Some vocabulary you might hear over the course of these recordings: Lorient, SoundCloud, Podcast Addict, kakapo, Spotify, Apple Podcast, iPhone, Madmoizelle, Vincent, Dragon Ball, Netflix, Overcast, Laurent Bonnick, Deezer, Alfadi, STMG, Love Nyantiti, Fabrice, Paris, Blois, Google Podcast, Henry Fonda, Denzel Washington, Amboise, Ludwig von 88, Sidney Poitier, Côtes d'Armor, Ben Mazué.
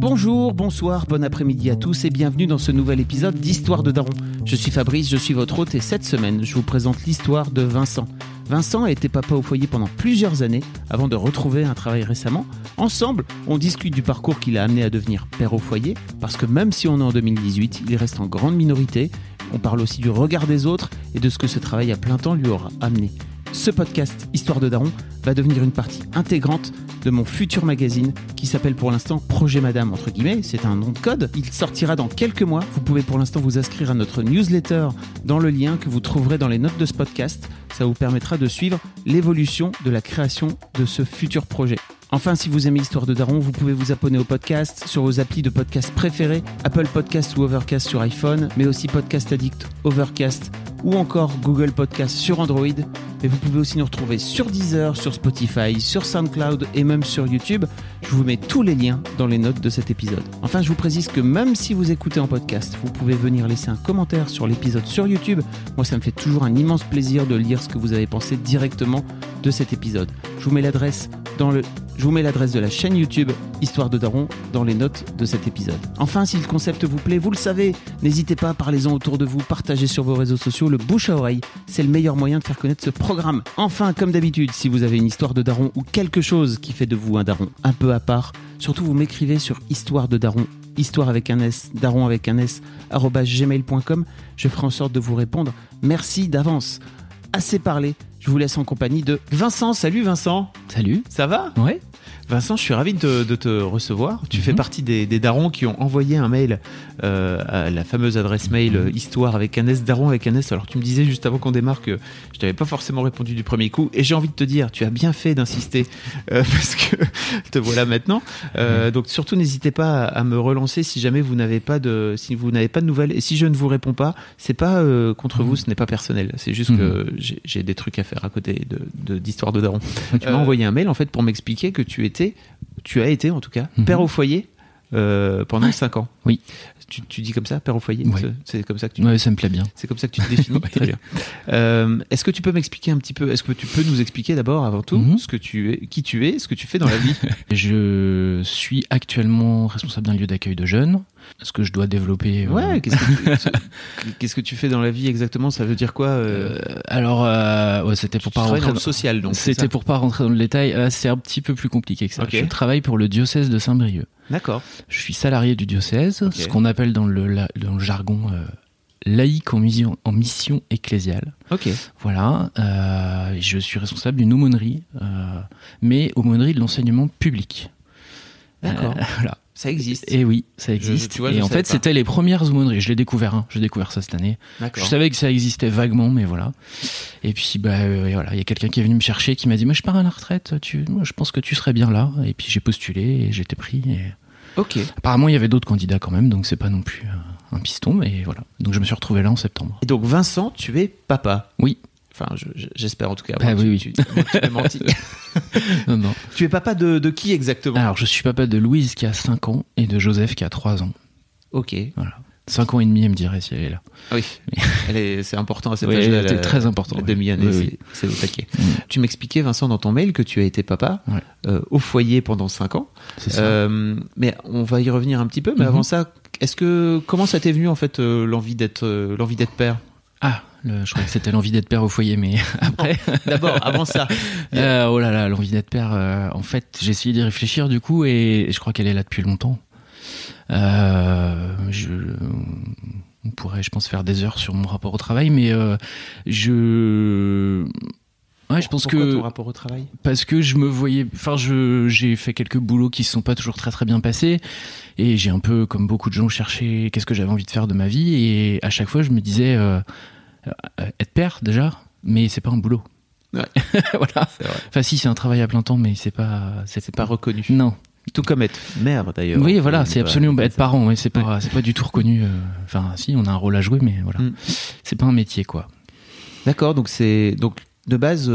Bonjour, bonsoir, bon après-midi à tous et bienvenue dans ce nouvel épisode d'Histoire de Daron. Je suis Fabrice, je suis votre hôte et cette semaine, je vous présente l'histoire de Vincent. Vincent a été papa au foyer pendant plusieurs années avant de retrouver un travail récemment. Ensemble, on discute du parcours qui l'a amené à devenir père au foyer, parce que même si on est en 2018, il reste en grande minorité. On parle aussi du regard des autres et de ce que ce travail à plein temps lui aura amené. Ce podcast Histoire de Daron va devenir une partie intégrante de mon futur magazine qui s'appelle pour l'instant Projet Madame, entre guillemets, c'est un nom de code. Il sortira dans quelques mois. Vous pouvez pour l'instant vous inscrire à notre newsletter dans le lien que vous trouverez dans les notes de ce podcast. Ça vous permettra de suivre l'évolution de la création de ce futur projet. Enfin, si vous aimez Histoire de Daron, vous pouvez vous abonner au podcast sur vos applis de podcast préférés, Apple Podcast ou Overcast sur iPhone, mais aussi Podcast Addict, Overcast ou encore Google Podcast sur Android. Mais vous pouvez aussi nous retrouver sur Deezer, sur Spotify, sur SoundCloud et même sur YouTube. Je vous mets tous les liens dans les notes de cet épisode. Enfin, je vous précise que même si vous écoutez en podcast, vous pouvez venir laisser un commentaire sur l'épisode sur YouTube. Moi, ça me fait toujours un immense plaisir de lire ce que vous avez pensé directement de cet épisode. Je vous mets l'adresse de la chaîne YouTube Histoire de Daron dans les notes de cet épisode. Enfin, si le concept vous plaît, vous le savez, n'hésitez pas, parlez-en autour de vous, partagez sur vos réseaux sociaux, le bouche à oreille, c'est le meilleur moyen de faire connaître ce programme. Enfin, comme d'habitude, si vous avez une histoire de daron ou quelque chose qui fait de vous un daron un peu à part, surtout vous m'écrivez sur Histoire de Daron, histoire avec un S, daron avec un S, @gmail.com, je ferai en sorte de vous répondre. Merci d'avance. Assez parlé, je vous laisse en compagnie de Vincent. Salut Vincent. Salut. Ça va ? Ouais. Vincent, je suis ravi de te recevoir. Tu fais partie des darons qui ont envoyé un mail à la fameuse adresse mail histoire avec un S, daron avec un S. Alors tu me disais juste avant qu'on démarre que je t'avais pas forcément répondu du premier coup et j'ai envie de te dire, tu as bien fait d'insister parce que te voilà maintenant. Donc surtout n'hésitez pas à me relancer si jamais vous n'avez pas de nouvelles et si je ne vous réponds pas, c'est pas contre vous, ce n'est pas personnel. C'est juste que j'ai des trucs à faire à côté d'histoire de daron. Tu m'as envoyé un mail en fait pour m'expliquer que tu as été en tout cas père au foyer pendant 5 ans. Oui. Tu dis comme ça, père au foyer. Oui. C'est comme ça que tu. Oui, ça me plaît bien. C'est comme ça que tu te définis. Oui. Très bien. Est-ce que tu peux m'expliquer un petit peu? Est-ce que tu peux nous expliquer d'abord, avant tout, ce que tu es, qui tu es, ce que tu fais dans la vie? Je suis actuellement responsable d'un lieu d'accueil de jeunes. Est-ce que je dois développer? Ouais. Qu'est-ce que tu fais dans la vie exactement? Ça veut dire quoi? Alors, c'était pour pas rentrer dans le social. Donc, c'était pour pas rentrer dans le détail. C'est un petit peu plus compliqué que ça. Okay. Je travaille pour le diocèse de Saint-Brieuc. D'accord. Je suis salarié du diocèse, okay. Ce qu'on appelle dans le jargon laïque en mission ecclésiale. Ok. Voilà. Je suis responsable d'une aumônerie, mais aumônerie de l'enseignement public. D'accord. Voilà. Ça existe. Et oui, ça existe. Et en fait, c'était les premières aumôneries. Je l'ai découvert. J'ai découvert ça cette année. D'accord. Je savais que ça existait vaguement, mais voilà. Et puis, il y a quelqu'un qui est venu me chercher, qui m'a dit, mais je pars à la retraite. Je pense que tu serais bien là. Et puis j'ai postulé et j'étais pris. Et... Ok. Apparemment, il y avait d'autres candidats quand même, donc c'est pas non plus un piston, mais voilà. Donc je me suis retrouvé là en septembre. Et donc Vincent, tu es papa. Oui. Enfin, j'espère en tout cas. Ah oui. Tu m'as menti. Non. Tu es papa de qui exactement? Alors, je suis papa de Louise qui a 5 ans et de Joseph qui a 3 ans. Ok. Voilà. 5 ans et demi, elle me dirait si elle est là. Ah oui. C'est important à cet âge. C'était très important. Demi-année, oui. C'est au taquet. Tu m'expliquais, Vincent, dans ton mail que tu as été papa au foyer pendant 5 ans. C'est ça. Mais on va y revenir un petit peu. Mais avant ça, comment ça t'est venu en fait l'envie d'être père? Ah, je croyais que c'était l'envie d'être père au foyer, mais après... D'abord, avant ça. L'envie d'être père, en fait, j'ai essayé d'y réfléchir du coup, et je crois qu'elle est là depuis longtemps. On pourrait, je pense, faire des heures sur mon rapport au travail, mais je pense que... Pourquoi ton rapport au travail? Parce que je me voyais... Enfin, j'ai fait quelques boulots qui ne se sont pas toujours très très bien passés, et j'ai un peu, comme beaucoup de gens, cherché qu'est-ce que j'avais envie de faire de ma vie, et à chaque fois, je me disais... être père déjà, mais c'est pas un boulot. Ouais. Voilà. C'est vrai. Enfin, si, c'est un travail à plein temps, mais c'est pas reconnu. Non. Tout comme être mère, d'ailleurs. Oui, voilà, c'est absolument être parent. Ouais, c'est pas du tout reconnu. Enfin, si, on a un rôle à jouer, mais voilà. Mm. C'est pas un métier, quoi. D'accord. Donc de base,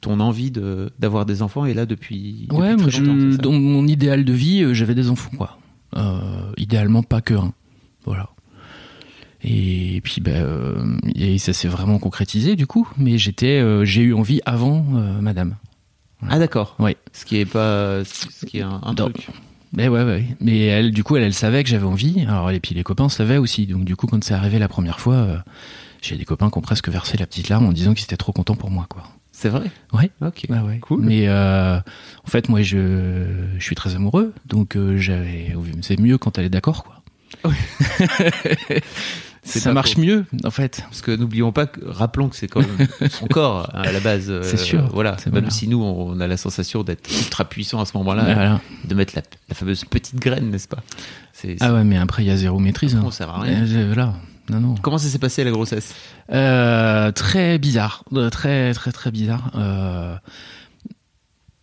ton envie d'avoir des enfants est là depuis ouais, très longtemps. Dans mon idéal de vie, j'avais des enfants, quoi. Idéalement, pas que un. Voilà. Et puis et ça s'est vraiment concrétisé du coup, mais j'ai eu envie avant madame. Voilà. Ah d'accord. Oui. Ce qui est un truc. Mais ouais. Mais elle du coup elle savait que j'avais envie. Alors et puis les copains savaient aussi. Donc du coup quand c'est arrivé la première fois, j'ai des copains qui ont presque versé la petite larme en disant qu'ils étaient trop contents pour moi quoi. C'est vrai. Ouais. Ok. Ah ouais. Cool. Mais en fait moi je suis très amoureux, donc c'est mieux quand elle est d'accord quoi. Oui. Ça marche mieux en fait parce que n'oublions pas rappelons que c'est quand même son corps à la base c'est sûr voilà c'est même voilà. Si nous on a la sensation d'être ultra puissant à ce moment là voilà. De mettre la fameuse petite graine n'est-ce pas ah ouais mais après il y a zéro maîtrise hein. On sert à rien voilà. Non. Comment ça s'est passé la grossesse très bizarre très bizarre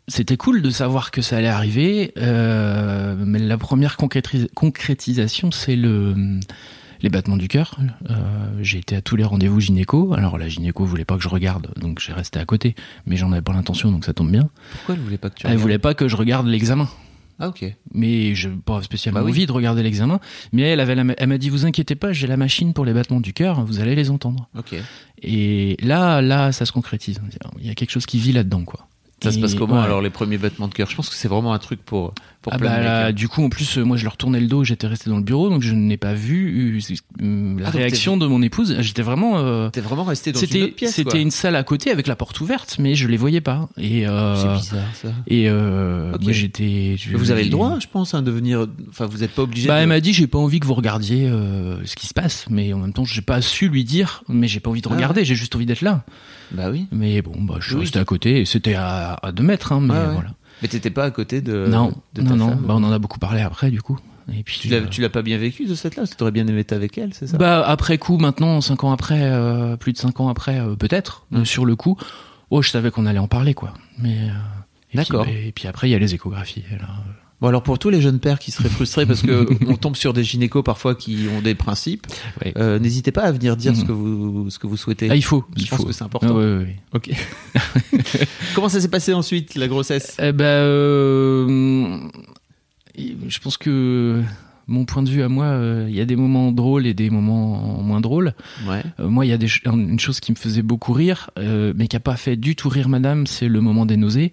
C'était cool de savoir que ça allait arriver, mais la première concrétisation, c'est les battements du cœur. J'ai été à tous les rendez-vous gynéco. Alors la gynéco voulait pas que je regarde, donc j'ai resté à côté, mais j'en avais pas l'intention, donc ça tombe bien. Pourquoi elle voulait pas que tu regardes ? Elle voulait pas que je regarde l'examen. Ah ok. Mais j'ai pas spécialement envie de regarder l'examen, mais elle m'a dit vous inquiétez pas, j'ai la machine pour les battements du cœur, vous allez les entendre. Ok. Et là, ça se concrétise. Il y a quelque chose qui vit là-dedans, quoi. Ça se passe comment alors les premiers battements de cœur? Je pense que c'est vraiment un truc pour plein de mecs. Du coup en plus moi je leur tournais le dos, j'étais resté dans le bureau donc je n'ai pas vu la réaction de mon épouse. J'étais vraiment. T'es vraiment resté dans une autre pièce. C'était quoi. Une salle à côté avec la porte ouverte mais je les voyais pas. Et c'est bizarre ça. Et okay. Moi, j'étais. Vous avez le droit je pense de venir. Enfin vous n'êtes pas obligé. Elle m'a dit j'ai pas envie que vous regardiez ce qui se passe mais en même temps j'ai pas su lui dire mais j'ai pas envie de regarder j'ai juste envie d'être là. Bah oui. Mais bon je suis resté à côté et c'était à 2 mètres, hein, mais voilà. Mais t'étais pas à côté de. Non. Bah, on en a beaucoup parlé après, du coup. Et puis tu l'as pas bien vécu de cette là. T'aurais bien aimé être avec elle, c'est ça ? Bah après coup, maintenant, 5 ans après, plus de 5 ans après, peut-être. Mm. Sur le coup, je savais qu'on allait en parler, quoi. Mais d'accord. Et puis après, il y a les échographies. Là. Bon alors pour tous les jeunes pères qui seraient frustrés parce que on tombe sur des gynécos parfois qui ont des principes, n'hésitez pas à venir dire ce que vous souhaitez. Ah, il faut. Je pense que c'est important. Oui. Ok. Comment ça s'est passé ensuite la grossesse ? Je pense que mon point de vue à moi, il y a des moments drôles et des moments moins drôles. Ouais. Moi il y a une chose qui me faisait beaucoup rire, mais qui a pas fait du tout rire madame, c'est le moment des nausées.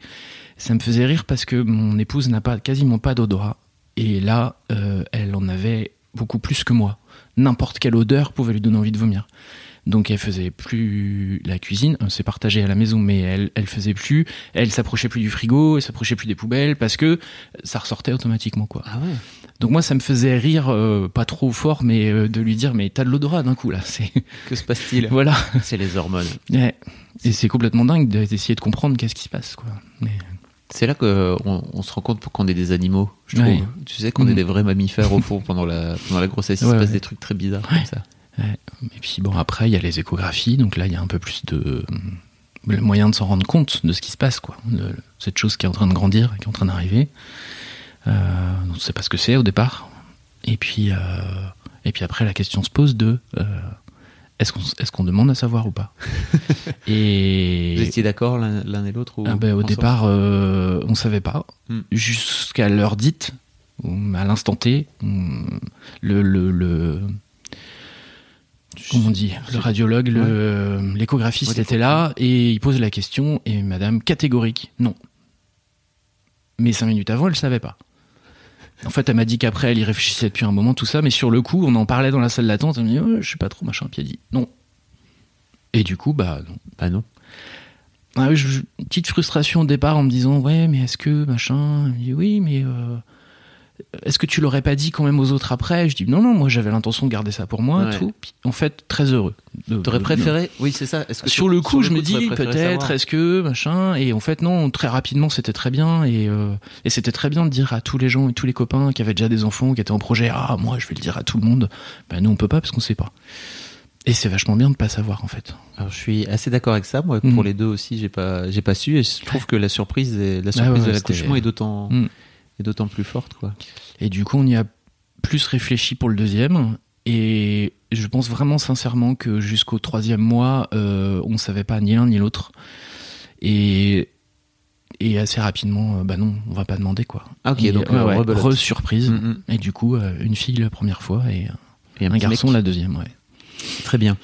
Ça me faisait rire parce que mon épouse n'a quasiment pas d'odorat. Et là, elle en avait beaucoup plus que moi. N'importe quelle odeur pouvait lui donner envie de vomir. Donc elle faisait plus la cuisine, c'est partagé à la maison, mais elle faisait plus, elle s'approchait plus du frigo, elle s'approchait plus des poubelles, parce que ça ressortait automatiquement, quoi. Ah ouais. Donc moi, ça me faisait rire, pas trop fort, mais de lui dire, mais t'as de l'odorat d'un coup, là. Que se passe-t-il ? Voilà. C'est les hormones. Ouais. Et c'est complètement dingue d'essayer de comprendre qu'est-ce qui se passe, quoi. Mais... C'est là qu'on se rend compte qu'on est des animaux, je trouve. Ouais. Tu sais qu'on est des vrais mammifères au fond pendant la grossesse. Il se passe des trucs très bizarres comme ça. Ouais. Et puis bon, après, il y a les échographies. Donc là, il y a un peu plus de moyen de s'en rendre compte de ce qui se passe, quoi. Cette chose qui est en train de grandir, qui est en train d'arriver. On ne sait pas ce que c'est au départ. Et puis après, la question se pose de... Est-ce qu'on demande à savoir ou pas ? Et... Vous étiez d'accord l'un et l'autre ou... Au départ, on ne savait pas. Jusqu'à l'heure dite, à l'instant T, comment on dit ? Le radiologue, l'échographiste était là et il pose la question et madame, catégorique, non. Mais 5 minutes avant, elle ne savait pas. En fait, elle m'a dit qu'après, elle y réfléchissait depuis un moment, tout ça, mais sur le coup, on en parlait dans la salle d'attente, elle me dit je sais pas trop, machin, puis elle dit non. Et du coup, non. Ah, petite frustration au départ en me disant mais est-ce que, machin, elle me dit oui, mais est-ce que tu l'aurais pas dit quand même aux autres après ? Je dis non, moi j'avais l'intention de garder ça pour moi, tout. Puis, en fait, très heureux. T'aurais préféré ? Oui, c'est ça. Est-ce que sur le coup, je me dis peut-être, est-ce que machin ? Et en fait, non, très rapidement, c'était très bien. Et c'était très bien de dire à tous les gens et tous les copains qui avaient déjà des enfants, qui étaient en projet, moi je vais le dire à tout le monde. Non, on peut pas parce qu'on sait pas. Et c'est vachement bien de pas savoir en fait. Alors je suis assez d'accord avec ça. Moi, pour les deux aussi, j'ai pas su, et je trouve que la surprise de l'accouchement est d'autant plus forte, quoi. Et du coup, on y a plus réfléchi pour le deuxième. Et je pense vraiment sincèrement que jusqu'au troisième mois, on savait pas ni l'un ni l'autre. Et assez rapidement, non, on va pas demander, quoi. Ah, ok, et donc re-surprise. Et du coup, une fille la première fois et un garçon la deuxième, ouais. Très bien.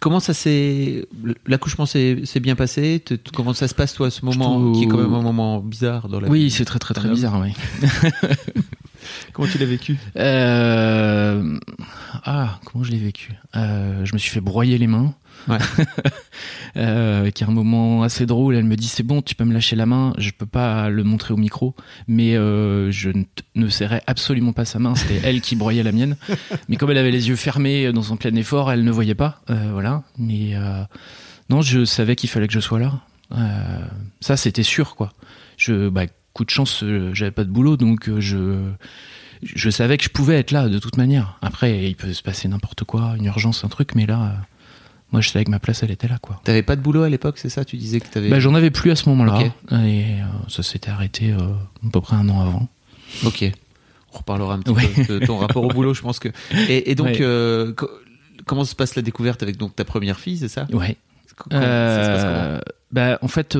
Comment ça s'est... L'accouchement s'est bien passé ? Comment ça se passe, toi, ce moment qui est quand même un moment bizarre dans la vie ? Oui, c'est très, très, très bizarre, oui. Comment tu l'as vécu ? Comment je l'ai vécu ? Je me suis fait broyer les mains. Ouais. Qui est un moment assez drôle. Elle me dit, c'est bon, tu peux me lâcher la main. Je peux pas le montrer au micro, mais je ne serrais absolument pas sa main. C'était elle qui broyait la mienne. Mais comme elle avait les yeux fermés dans son plein effort, elle ne voyait pas. Voilà. Mais non, je savais qu'il fallait que je sois là. Ça, c'était sûr, quoi. Coup de chance, j'avais pas de boulot, donc je savais que je pouvais être là de toute manière. Après, il peut se passer n'importe quoi, une urgence, un truc, mais là, moi, je savais que ma place, elle était là, quoi. T'avais pas de boulot à l'époque, c'est ça ? Tu disais que t'avais... j'en avais plus à ce moment-là. Okay. Et ça s'était arrêté à peu près un an avant. Ok. On reparlera un petit peu de ton rapport au boulot, je pense que... Et donc, comment se passe la découverte avec donc ta première fille, c'est ça ? Ouais. Ça se passe comment ? En fait...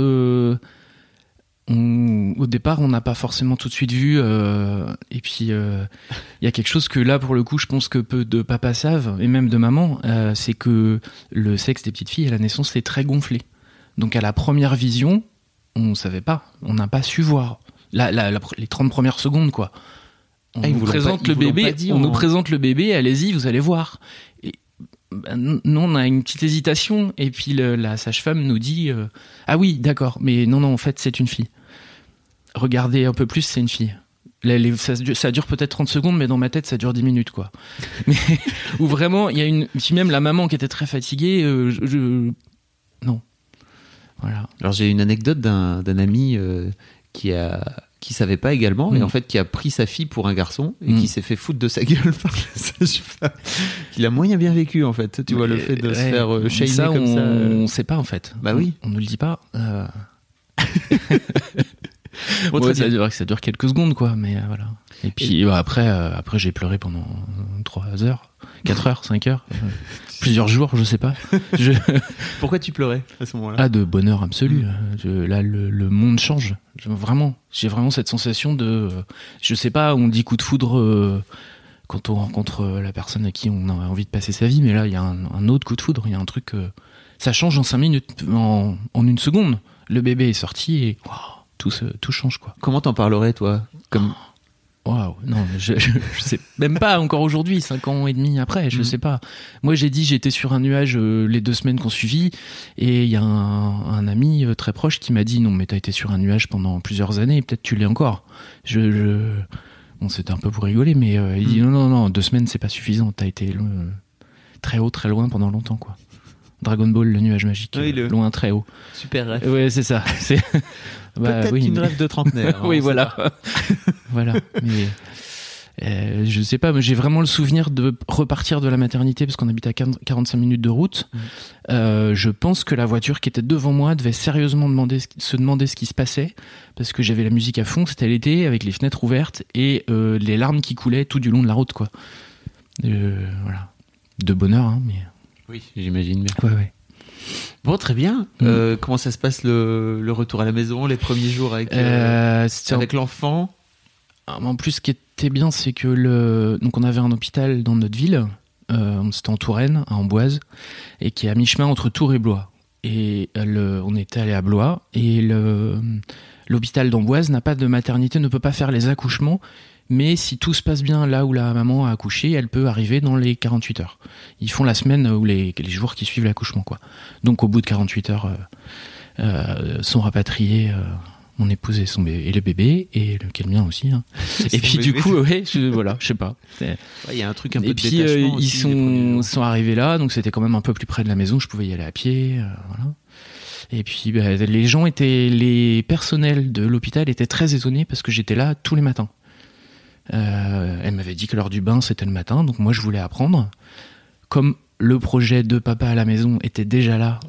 au départ, on n'a pas forcément tout de suite vu, et puis y a quelque chose que là, pour le coup, je pense que peu de papas savent, et même de maman, c'est que le sexe des petites filles à la naissance, c'est très gonflé. Donc à la première vision, on savait pas, on n'a pas su voir. Les 30 premières secondes, quoi. On nous présente le bébé, allez-y, vous allez voir. Et, non, on a une petite hésitation, et puis la sage-femme nous dit ah oui, d'accord, mais non, en fait c'est une fille. Regardez un peu plus, c'est une fille. Ça dure peut-être 30 secondes, mais dans ma tête ça dure 10 minutes, quoi. Ou vraiment, il y a si même la maman qui était très fatiguée, non. Voilà. Alors j'ai une anecdote d'un ami qui savait pas également, et en fait qui a pris sa fille pour un garçon et qui s'est fait foutre de sa gueule par la sage-femme. Il a moyen bien vécu, en fait, tu vois, le fait de se faire shamer comme ça. On sait pas, en fait. Bah oui. On ne le dit pas. Ça dure quelques secondes, quoi, mais voilà. Et puis après j'ai pleuré pendant 3 heures, 4 heures, 5 heures, plusieurs jours, je sais pas. Pourquoi tu pleurais à ce moment-là ? Ah, de bonheur absolu. Là, le monde change. J'ai vraiment cette sensation de... je sais pas, on dit coup de foudre quand on rencontre la personne à qui on a envie de passer sa vie, mais là, il y a un autre coup de foudre, il y a un truc... ça change en 5 minutes, en une seconde. Le bébé est sorti et tout change, quoi. Comment t'en parlerais, toi ? Waouh, non, je sais même pas encore aujourd'hui, 5 ans et demi après, je sais pas. Moi, j'ai dit, j'étais sur un nuage les 2 semaines qu'on suivit, et il y a un ami très proche qui m'a dit, non, mais t'as été sur un nuage pendant plusieurs années, peut-être tu l'es encore. Bon, c'était un peu pour rigoler, mais il dit, non, 2 semaines, c'est pas suffisant, t'as été très haut, très loin pendant longtemps, quoi. Dragon Ball, le nuage magique, oui, loin, très haut. Super rêve. Ouais, c'est ça. Peut-être une rêve de trentenaire. Oui, voilà. Voilà. Mais, je sais pas, mais j'ai vraiment le souvenir de repartir de la maternité, parce qu'on habite à 45 minutes de route. Je pense que la voiture qui était devant moi devait sérieusement se demander ce qui se passait, parce que j'avais la musique à fond, c'était l'été, avec les fenêtres ouvertes, et les larmes qui coulaient tout du long de la route, quoi. Voilà. De bonheur, hein, mais... Oui, j'imagine bien. Ouais. Bon, très bien. Comment ça se passe le retour à la maison, les premiers jours avec l'enfant ? En plus, ce qui était bien, c'est que donc on avait un hôpital dans notre ville, c'était en Touraine, à Amboise, et qui est à mi-chemin entre Tours et Blois. Et on était allé à Blois, et l'hôpital d'Amboise n'a pas de maternité, ne peut pas faire les accouchements. Mais si tout se passe bien là où la maman a accouché, elle peut arriver dans les 48 heures. Ils font la semaine ou les jours qui suivent l'accouchement, quoi. Donc au bout de 48 heures, sont rapatriés mon épouse et le bébé, et le mien aussi. Hein. Et puis du coup, je sais pas. Il y a un truc un peu de détachement. Et puis ils sont arrivés là, donc c'était quand même un peu plus près de la maison, je pouvais y aller à pied, voilà. Et puis les personnels de l'hôpital étaient très étonnés parce que j'étais là tous les matins. Elle m'avait dit que l'heure du bain c'était le matin, donc moi je voulais apprendre comme le projet de papa à la maison était déjà là,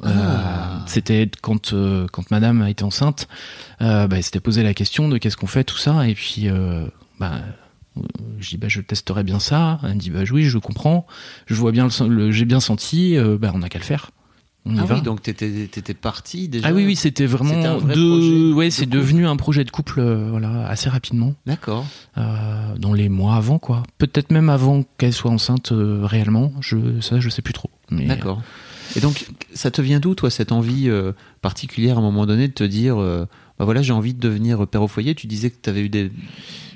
c'était quand madame a été enceinte, bah, il s'était posé la question de qu'est-ce qu'on fait, tout ça, et puis je dis je testerais bien ça. Elle me dit oui, je comprends, je vois bien j'ai bien senti, on n'a qu'à le faire. Oui, donc t'étais parti déjà. Ah oui, c'était vraiment c'est devenu un projet de couple, assez rapidement. D'accord. Dans les mois avant, quoi. Peut-être même avant qu'elle soit enceinte réellement. Je sais plus trop. Mais... D'accord. Et donc, ça te vient d'où, toi, cette envie particulière à un moment donné de te dire, j'ai envie de devenir père au foyer. Tu disais que t'avais eu des.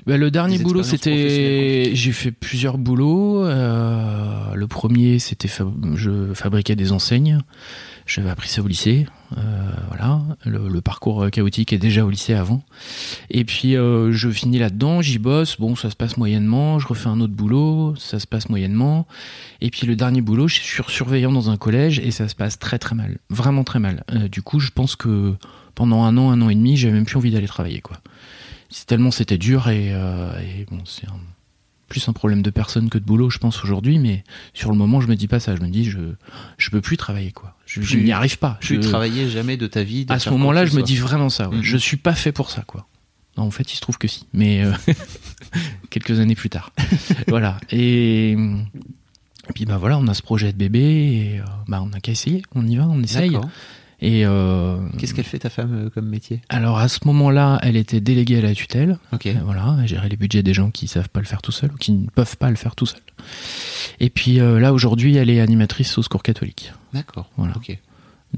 Le dernier boulot, c'était... J'ai fait plusieurs boulots. Le premier, c'était... Je fabriquais des enseignes. J'avais appris ça au lycée. Le parcours chaotique est déjà au lycée avant. Et puis, je finis là-dedans, j'y bosse. Bon, ça se passe moyennement. Je refais un autre boulot. Ça se passe moyennement. Et puis, le dernier boulot, je suis surveillant dans un collège et ça se passe très, très mal. Vraiment très mal. Du coup, je pense que pendant un an et demi, j'avais même plus envie d'aller travailler, quoi. Tellement c'était dur et bon, c'est plus un problème de personne que de boulot, je pense, aujourd'hui, mais sur le moment, je me dis pas ça. Je me dis, je peux plus travailler, quoi. Je n'y arrive pas. Plus travailler jamais de ta vie. À ce moment-là, je me dis vraiment ça. Ouais. Mm-hmm. Je suis pas fait pour ça, quoi. Non, en fait, il se trouve que si, mais quelques années plus tard. Voilà. Et puis, on a ce projet de bébé et on n'a qu'à essayer. On y va, on essaye. D'accord. Et qu'est-ce qu'elle fait ta femme comme métier ? Alors à ce moment-là, elle était déléguée à la tutelle. Ok. Elle gérait les budgets des gens qui savent pas le faire tout seul ou qui ne peuvent pas le faire tout seul. Et puis là aujourd'hui, elle est animatrice au secours catholique. D'accord. Voilà. Ok.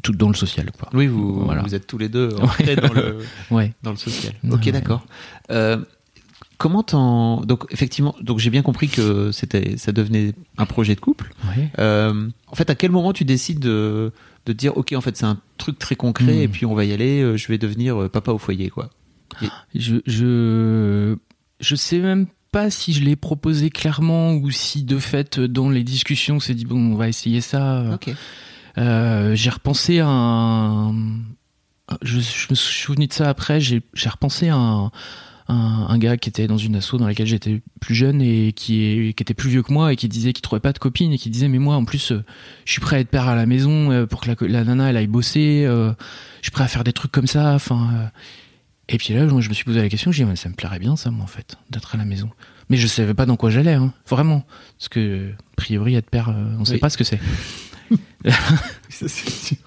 Tout dans le social, quoi. Oui, vous êtes tous les deux entrés dans le social. Ok, ouais. D'accord. Donc effectivement, j'ai bien compris que ça devenait un projet de couple. Oui. En fait, à quel moment tu décides de dire ok, en fait c'est un truc très concret et puis on va y aller, je vais devenir papa au foyer, quoi. Et... Je sais même pas si je l'ai proposé clairement ou si de fait dans les discussions on s'est dit bon, on va essayer ça. Okay. J'ai repensé à un... je me suis souvenu de ça après. J'ai repensé à un gars qui était dans une asso dans laquelle j'étais plus jeune et qui était plus vieux que moi et qui disait qu'il trouvait pas de copine et qui disait mais moi en plus je suis prêt à être père à la maison pour que la nana elle aille bosser, je suis prêt à faire des trucs comme ça, et puis là je me suis posé la question, j'ai dit ça me plairait bien ça, moi, en fait, d'être à la maison, mais je savais pas dans quoi j'allais, hein, vraiment, parce que a priori être père on sait pas ce que c'est. Ça c'est sûr.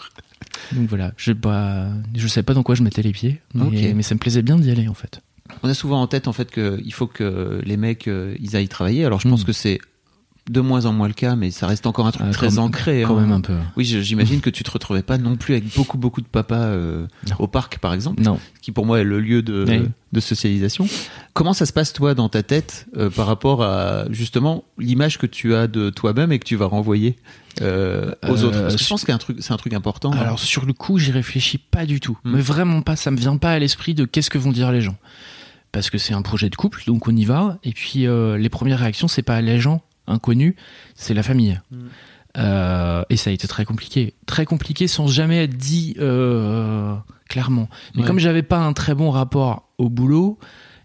Donc voilà, je savais pas dans quoi je mettais les pieds, mais, mais ça me plaisait bien d'y aller, en fait. On a souvent en tête, en fait, qu'il faut que les mecs ils aillent travailler. Alors je pense que c'est de moins en moins le cas, mais ça reste encore un truc très ancré. Quand même un peu. Oui, j'imagine que tu te retrouvais pas non plus avec beaucoup de papas au parc, par exemple. Non. Qui pour moi est le lieu de socialisation. Comment ça se passe, toi, dans ta tête, par rapport à justement l'image que tu as de toi-même et que tu vas renvoyer aux autres? Parce que je pense que c'est un truc important. Alors sur le coup, j'y réfléchis pas du tout, mais vraiment pas. Ça me vient pas à l'esprit de qu'est-ce que vont dire les gens. Parce que c'est un projet de couple, donc on y va. Et puis, les premières réactions, c'est pas les gens inconnus, c'est la famille. Et ça a été très compliqué. Très compliqué sans jamais être dit clairement. Mais comme j'avais pas un très bon rapport au boulot,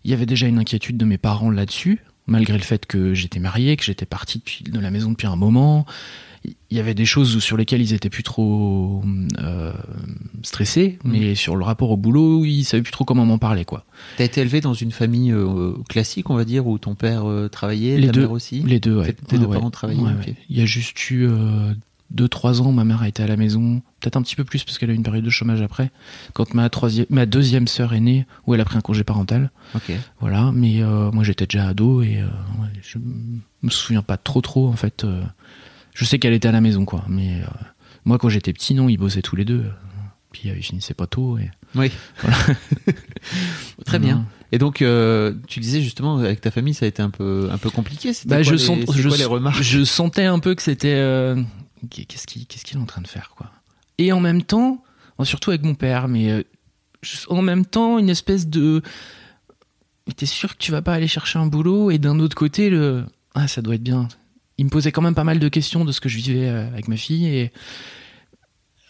il y avait déjà une inquiétude de mes parents là-dessus, malgré le fait que j'étais marié, que j'étais parti de la maison depuis un moment. Il y avait des choses sur lesquelles ils étaient plus trop stressés, mais sur le rapport au boulot, ils savaient plus trop comment m'en parler, quoi. T'as été élevé dans une famille classique, on va dire, où ton père travaillait, mère aussi. Les deux, ouais. Tes deux parents travaillaient. Ouais, okay. Ouais. Il y a juste eu 2-3 ans, ma mère a été à la maison, peut-être un petit peu plus parce qu'elle a eu une période de chômage après, quand ma deuxième sœur est née, où elle a pris un congé parental. Okay. Voilà, mais moi j'étais déjà ado et je me souviens pas trop en fait. Je sais qu'elle était à la maison, quoi, mais moi quand j'étais petit, non, ils bossaient tous les deux, puis ils finissaient pas tôt. Et... Oui. Voilà. Très bien. Et donc, tu disais justement, avec ta famille, ça a été un peu compliqué. C'était les remarques ? Je sentais un peu que c'était... qu'est-ce qu'il est en train de faire, quoi. Et en même temps, surtout avec mon père, mais en même temps, une espèce de... T'es sûr que tu vas pas aller chercher un boulot ? Et d'un autre côté, ça doit être bien... Il me posait quand même pas mal de questions de ce que je vivais avec ma fille et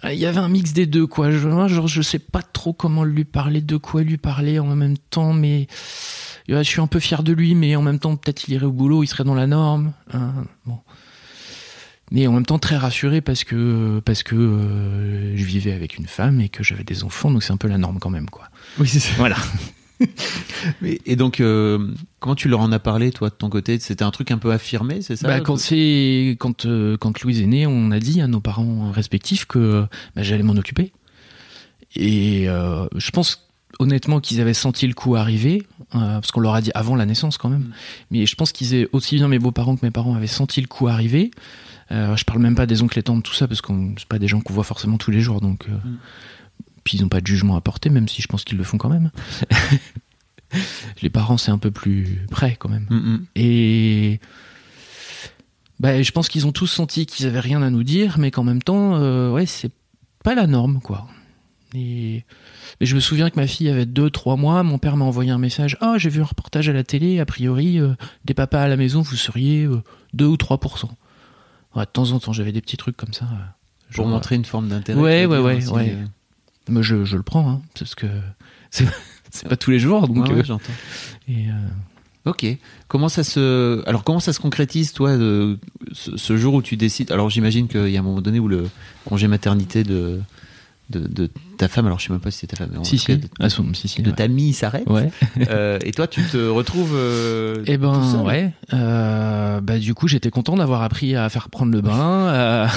il y avait un mix des deux, quoi. Je sais pas trop comment lui parler, de quoi lui parler en même temps, mais je suis un peu fier de lui, mais en même temps peut-être il irait au boulot, il serait dans la norme. Bon. mais en même temps très rassuré parce que je vivais avec une femme et que j'avais des enfants, donc c'est un peu la norme quand même, quoi. Oui, c'est ça. Voilà. Et donc, comment tu leur en as parlé, toi, de ton côté? C'était un truc un peu affirmé, c'est ça? Bah, quand Louise est née, on a dit à nos parents respectifs que j'allais m'en occuper. Et je pense honnêtement qu'ils avaient senti le coup arriver, parce qu'on leur a dit avant la naissance quand même. Mais je pense qu'ils aient aussi bien mes beaux-parents que mes parents avaient senti le coup arriver. Je parle même pas des oncles et tantes, tout ça, parce que c'est pas des gens qu'on voit forcément tous les jours, donc... Puis ils n'ont pas de jugement à porter, même si je pense qu'ils le font quand même. Les parents, c'est un peu plus près quand même. Mm-hmm. Et je pense qu'ils ont tous senti qu'ils n'avaient rien à nous dire, mais qu'en même temps, c'est pas la norme, quoi. Mais je me souviens que ma fille avait 2-3 mois, mon père m'a envoyé un message. « Oh, j'ai vu un reportage à la télé, a priori, des papas à la maison, vous seriez 2 ou 3%. » De temps en temps, j'avais des petits trucs comme ça. Pour montrer une forme d'intérêt. Ouais. Mais je le prends, hein, parce que c'est pas tous les jours, donc j'entends. Ok. Comment ça se concrétise, toi, ce jour où tu décides? Alors j'imagine qu'il y a un moment donné où le congé maternité de ta femme, alors je sais même pas si c'est ta femme, de ta mie s'arrête. Ouais. Et toi, tu te retrouves. Tout seul. Ouais. Du coup, j'étais content d'avoir appris à faire prendre le bain, à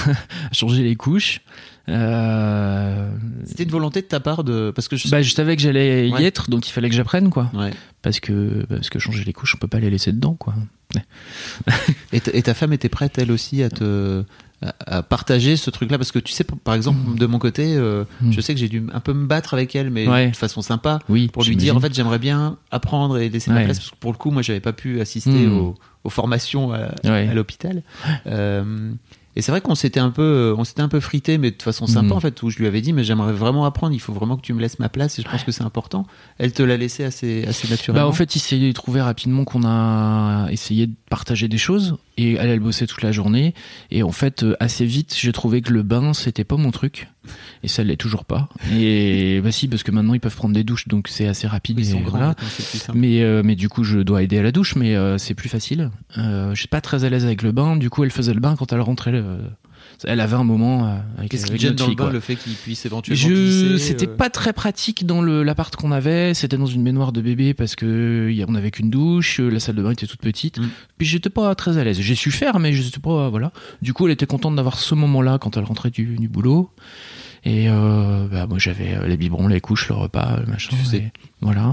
changer les couches. C'était une volonté de ta part de parce que je savais que j'allais y être, donc il fallait que j'apprenne, quoi. Ouais. Parce que changer les couches, on peut pas les laisser dedans, quoi. Et ta femme était prête, elle aussi, à partager ce truc-là, parce que tu sais, par exemple, de mon côté, je sais que j'ai dû un peu me battre avec elle, mais de façon sympa, pour lui dire, en fait, j'aimerais bien apprendre et laisser ma place, parce que pour le coup, moi, j'avais pas pu assister aux formations à l'hôpital. Et c'est vrai qu'on s'était un peu frité, mais de façon sympa, en fait, où je lui avais dit, mais j'aimerais vraiment apprendre, il faut vraiment que tu me laisses ma place, et je pense que c'est important. Elle te l'a laissé assez naturellement. En fait, il s'est trouvé rapidement qu'on a essayé de partager des choses, et elle bossait toute la journée, et en fait, assez vite, j'ai trouvé que le bain, c'était pas mon truc, et ça l'est toujours pas. Et si, parce que maintenant, ils peuvent prendre des douches, donc c'est assez rapide. Ils sont grands, c'est plus simple. Mais du coup, je dois aider à la douche, mais c'est plus facile. Je suis pas très à l'aise avec le bain, du coup, elle faisait le bain quand elle rentrait. Elle avait un moment avec qu'est-ce qui gêne dans le bain, le fait qu'il puisse éventuellement glisser, c'était pas très pratique dans l'appart qu'on avait, c'était dans une baignoire de bébé parce qu'on avait qu'une douche, la salle de bain était toute petite, puis j'étais pas très à l'aise, j'ai su faire mais j'étais pas, voilà. Du coup elle était contente d'avoir ce moment-là quand elle rentrait du boulot, et moi j'avais les biberons, les couches, le repas, le machin,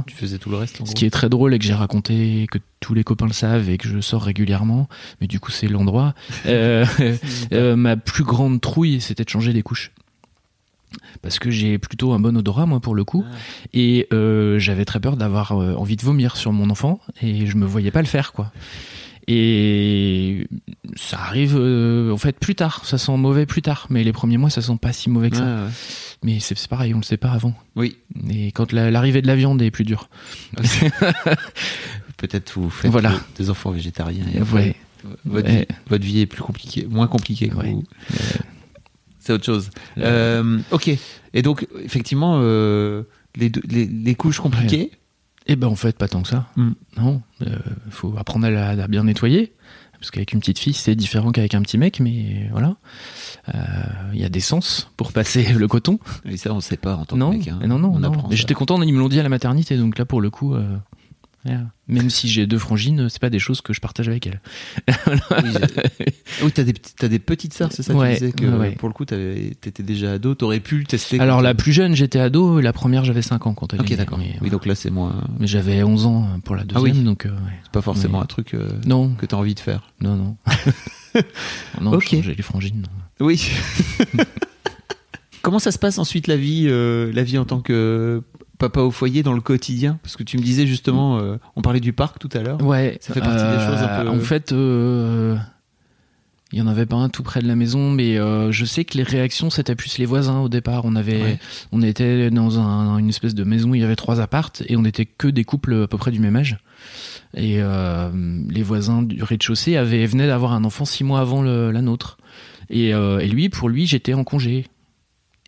tu faisais tout le reste en gros. Ce qui est très drôle et que j'ai raconté, que tous les copains le savent et que je sors régulièrement, mais du coup c'est l'endroit, ma plus grande trouille c'était de changer les couches, parce que j'ai plutôt un bon odorat, moi, pour le coup, et j'avais très peur d'avoir envie de vomir sur mon enfant et je me voyais pas le faire, quoi. Et ça arrive en fait plus tard, ça sent mauvais plus tard, mais les premiers mois ça sent pas si mauvais que ça. Ouais. Mais c'est pareil, on le sait pas avant. Oui. Et quand l'arrivée de la viande est plus dure. Peut-être vous faites des enfants végétariens. Et après, votre vie est plus compliquée, moins compliquée. Ouais. C'est autre chose. Ouais. Ok. Et donc effectivement, les couches compliquées. En fait, pas tant que ça. Non, faut apprendre à la bien nettoyer, parce qu'avec une petite fille, c'est différent qu'avec un petit mec, mais voilà. Il y a des sens pour passer le coton. Et ça, on ne sait pas en tant que mec. Hein. Non. Apprend, mais j'étais content, ils me l'ont dit à la maternité, donc là, pour le coup, même si j'ai 2 frangines, c'est pas des choses que je partage avec elle. Oui, t'as des petites sœurs, c'est ça, tu disais que pour le coup, t'étais déjà ado, t'aurais pu tester. Alors la plus jeune, j'étais ado, la première, j'avais 5 ans quand elle est née. Ok, d'accord. Mais, donc là, c'est moins. Mais j'avais 11 ans pour la deuxième, donc. C'est pas forcément un truc que t'as envie de faire. Non. Non, j'ai les frangines. Oui. Comment ça se passe ensuite la vie en tant que papa au foyer dans le quotidien, parce que tu me disais justement, on parlait du parc tout à l'heure. Ouais. Ça fait partie des choses un peu. En fait, il y en avait pas un tout près de la maison, mais je sais que les réactions c'était plus les voisins au départ. On était dans une espèce de maison où il y avait 3 appartes et on était que des couples à peu près du même âge. Et les voisins du rez-de-chaussée venaient d'avoir un enfant 6 mois avant la nôtre. Et pour lui, j'étais en congé.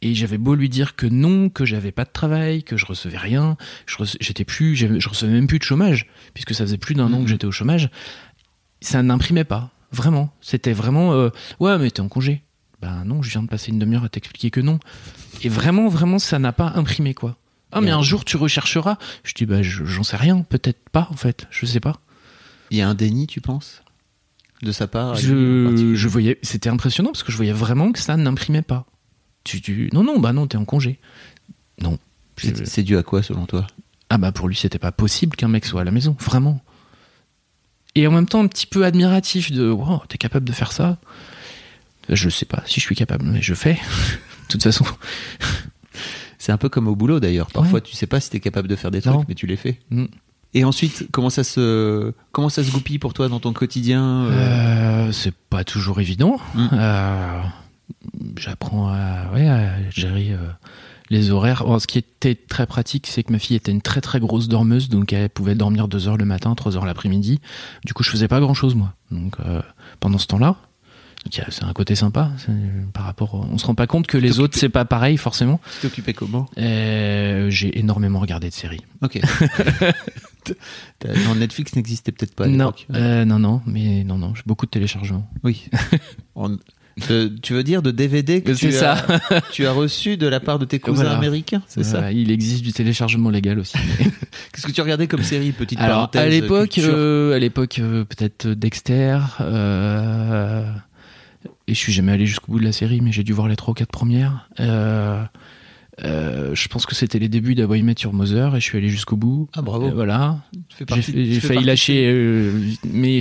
Et j'avais beau lui dire que non, que j'avais pas de travail, que je recevais rien, je recevais même plus de chômage, puisque ça faisait plus d'un an que j'étais au chômage, ça n'imprimait pas. Vraiment. C'était vraiment... ouais, mais t'es en congé. Ben non, je viens de passer une demi-heure à t'expliquer que non. Et vraiment, vraiment, ça n'a pas imprimé, quoi. Ah, mais un jour, tu rechercheras. Je dis, bah, j'en sais rien. Peut-être pas, en fait. Je sais pas. Il y a un déni, tu penses, de sa part? Je voyais... C'était impressionnant parce que je voyais vraiment que ça n'imprimait pas. Non, bah non, t'es en congé. Non. C'est dû à quoi, selon toi? Ah bah, pour lui, c'était pas possible qu'un mec soit à la maison. Vraiment. Et en même temps, un petit peu admiratif de « Wow, t'es capable de faire ça ?» Je sais pas si je suis capable, mais je fais. De toute façon... C'est un peu comme au boulot, d'ailleurs. Parfois, tu sais pas si t'es capable de faire des trucs, mais tu les fais. Mm. Et ensuite, comment ça se goupille pour toi dans ton quotidien? C'est pas toujours évident. Mm. J'apprends à gérer les horaires. Alors, ce qui était très pratique, c'est que ma fille était une très très grosse dormeuse, donc elle pouvait dormir 2h le matin, 3h l'après-midi. Du coup, je faisais pas grand-chose, moi. Donc, pendant ce temps-là, c'est un côté sympa, par rapport... On se rend pas compte que les autres, c'est pas pareil, forcément. Tu t'occupais comment? J'ai énormément regardé de séries. Ok. Non, Netflix n'existait peut-être pas à l'époque. Non, j'ai beaucoup de téléchargements. Oui. Tu veux dire de DVD que tu as reçu de la part de tes cousins américains, c'est ça? Il existe du téléchargement légal aussi. Qu'est-ce que tu regardais comme série, petite parenthèse? À l'époque, peut-être Dexter. Et je suis jamais allé jusqu'au bout de la série, mais j'ai dû voir les 3 ou 4 premières. Je pense que c'était les débuts d'How I Met Your Mother et je suis allé jusqu'au bout. Ah, bravo. Voilà. J'ai failli lâcher, mais...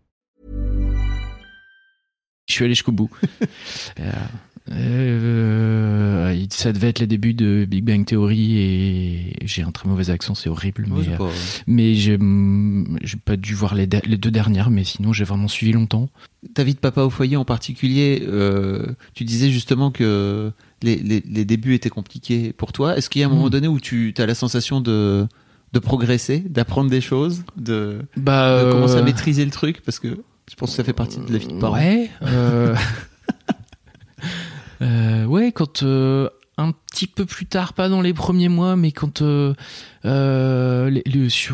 Je suis allé jusqu'au bout. Ça devait être les débuts de Big Bang Theory et j'ai un très mauvais accent, c'est horrible. Mais, mais j'ai pas dû voir les 2 dernières, mais sinon j'ai vraiment suivi longtemps. Ta vie de papa au foyer en particulier, tu disais justement que les débuts étaient compliqués pour toi. Est-ce qu'il y a un moment donné où tu as la sensation de progresser, d'apprendre des choses, de commencer à maîtriser le truc? Parce que je pense que ça fait partie de la vie de parent. Ouais, quand un petit peu plus tard, pas dans les premiers mois, mais quand sur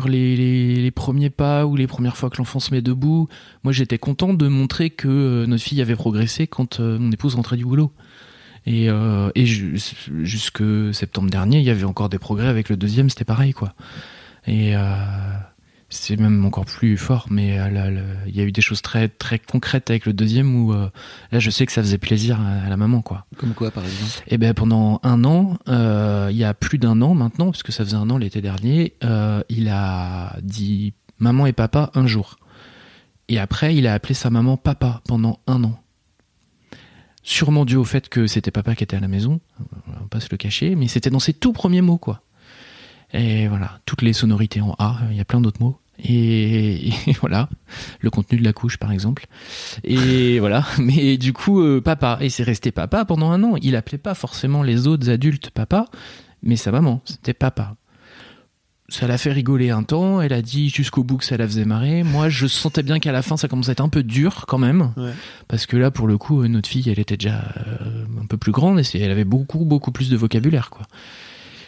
les premiers pas ou les premières fois que l'enfant se met debout, moi j'étais content de montrer que notre fille avait progressé quand mon épouse rentrait du boulot. Et jusque septembre dernier, il y avait encore des progrès avec le 2e, c'était pareil, quoi. Et c'est même encore plus fort, mais là, il y a eu des choses très, très concrètes avec le 2e où là, je sais que ça faisait plaisir à la maman, quoi. Comme quoi, par exemple? Eh ben, pendant 1 an, il y a plus d'un an maintenant, parce que ça faisait 1 an l'été dernier, il a dit maman et papa un jour. Et après, il a appelé sa maman papa pendant 1 an. Sûrement dû au fait que c'était papa qui était à la maison, on va pas se le cacher, mais c'était dans ses tout premiers mots, quoi. Et voilà, toutes les sonorités en A, il y a plein d'autres mots. Et voilà, le contenu de la couche, par exemple. Et voilà, mais du coup, papa. Et c'est resté papa pendant 1 an. Il appelait pas forcément les autres adultes papa, mais sa maman, c'était papa. Ça l'a fait rigoler un temps, elle a dit jusqu'au bout que ça la faisait marrer. Moi, je sentais bien qu'à la fin, ça commençait à être un peu dur quand même. Ouais. Parce que là, pour le coup, notre fille, elle était déjà un peu plus grande et elle avait beaucoup, beaucoup plus de vocabulaire, quoi.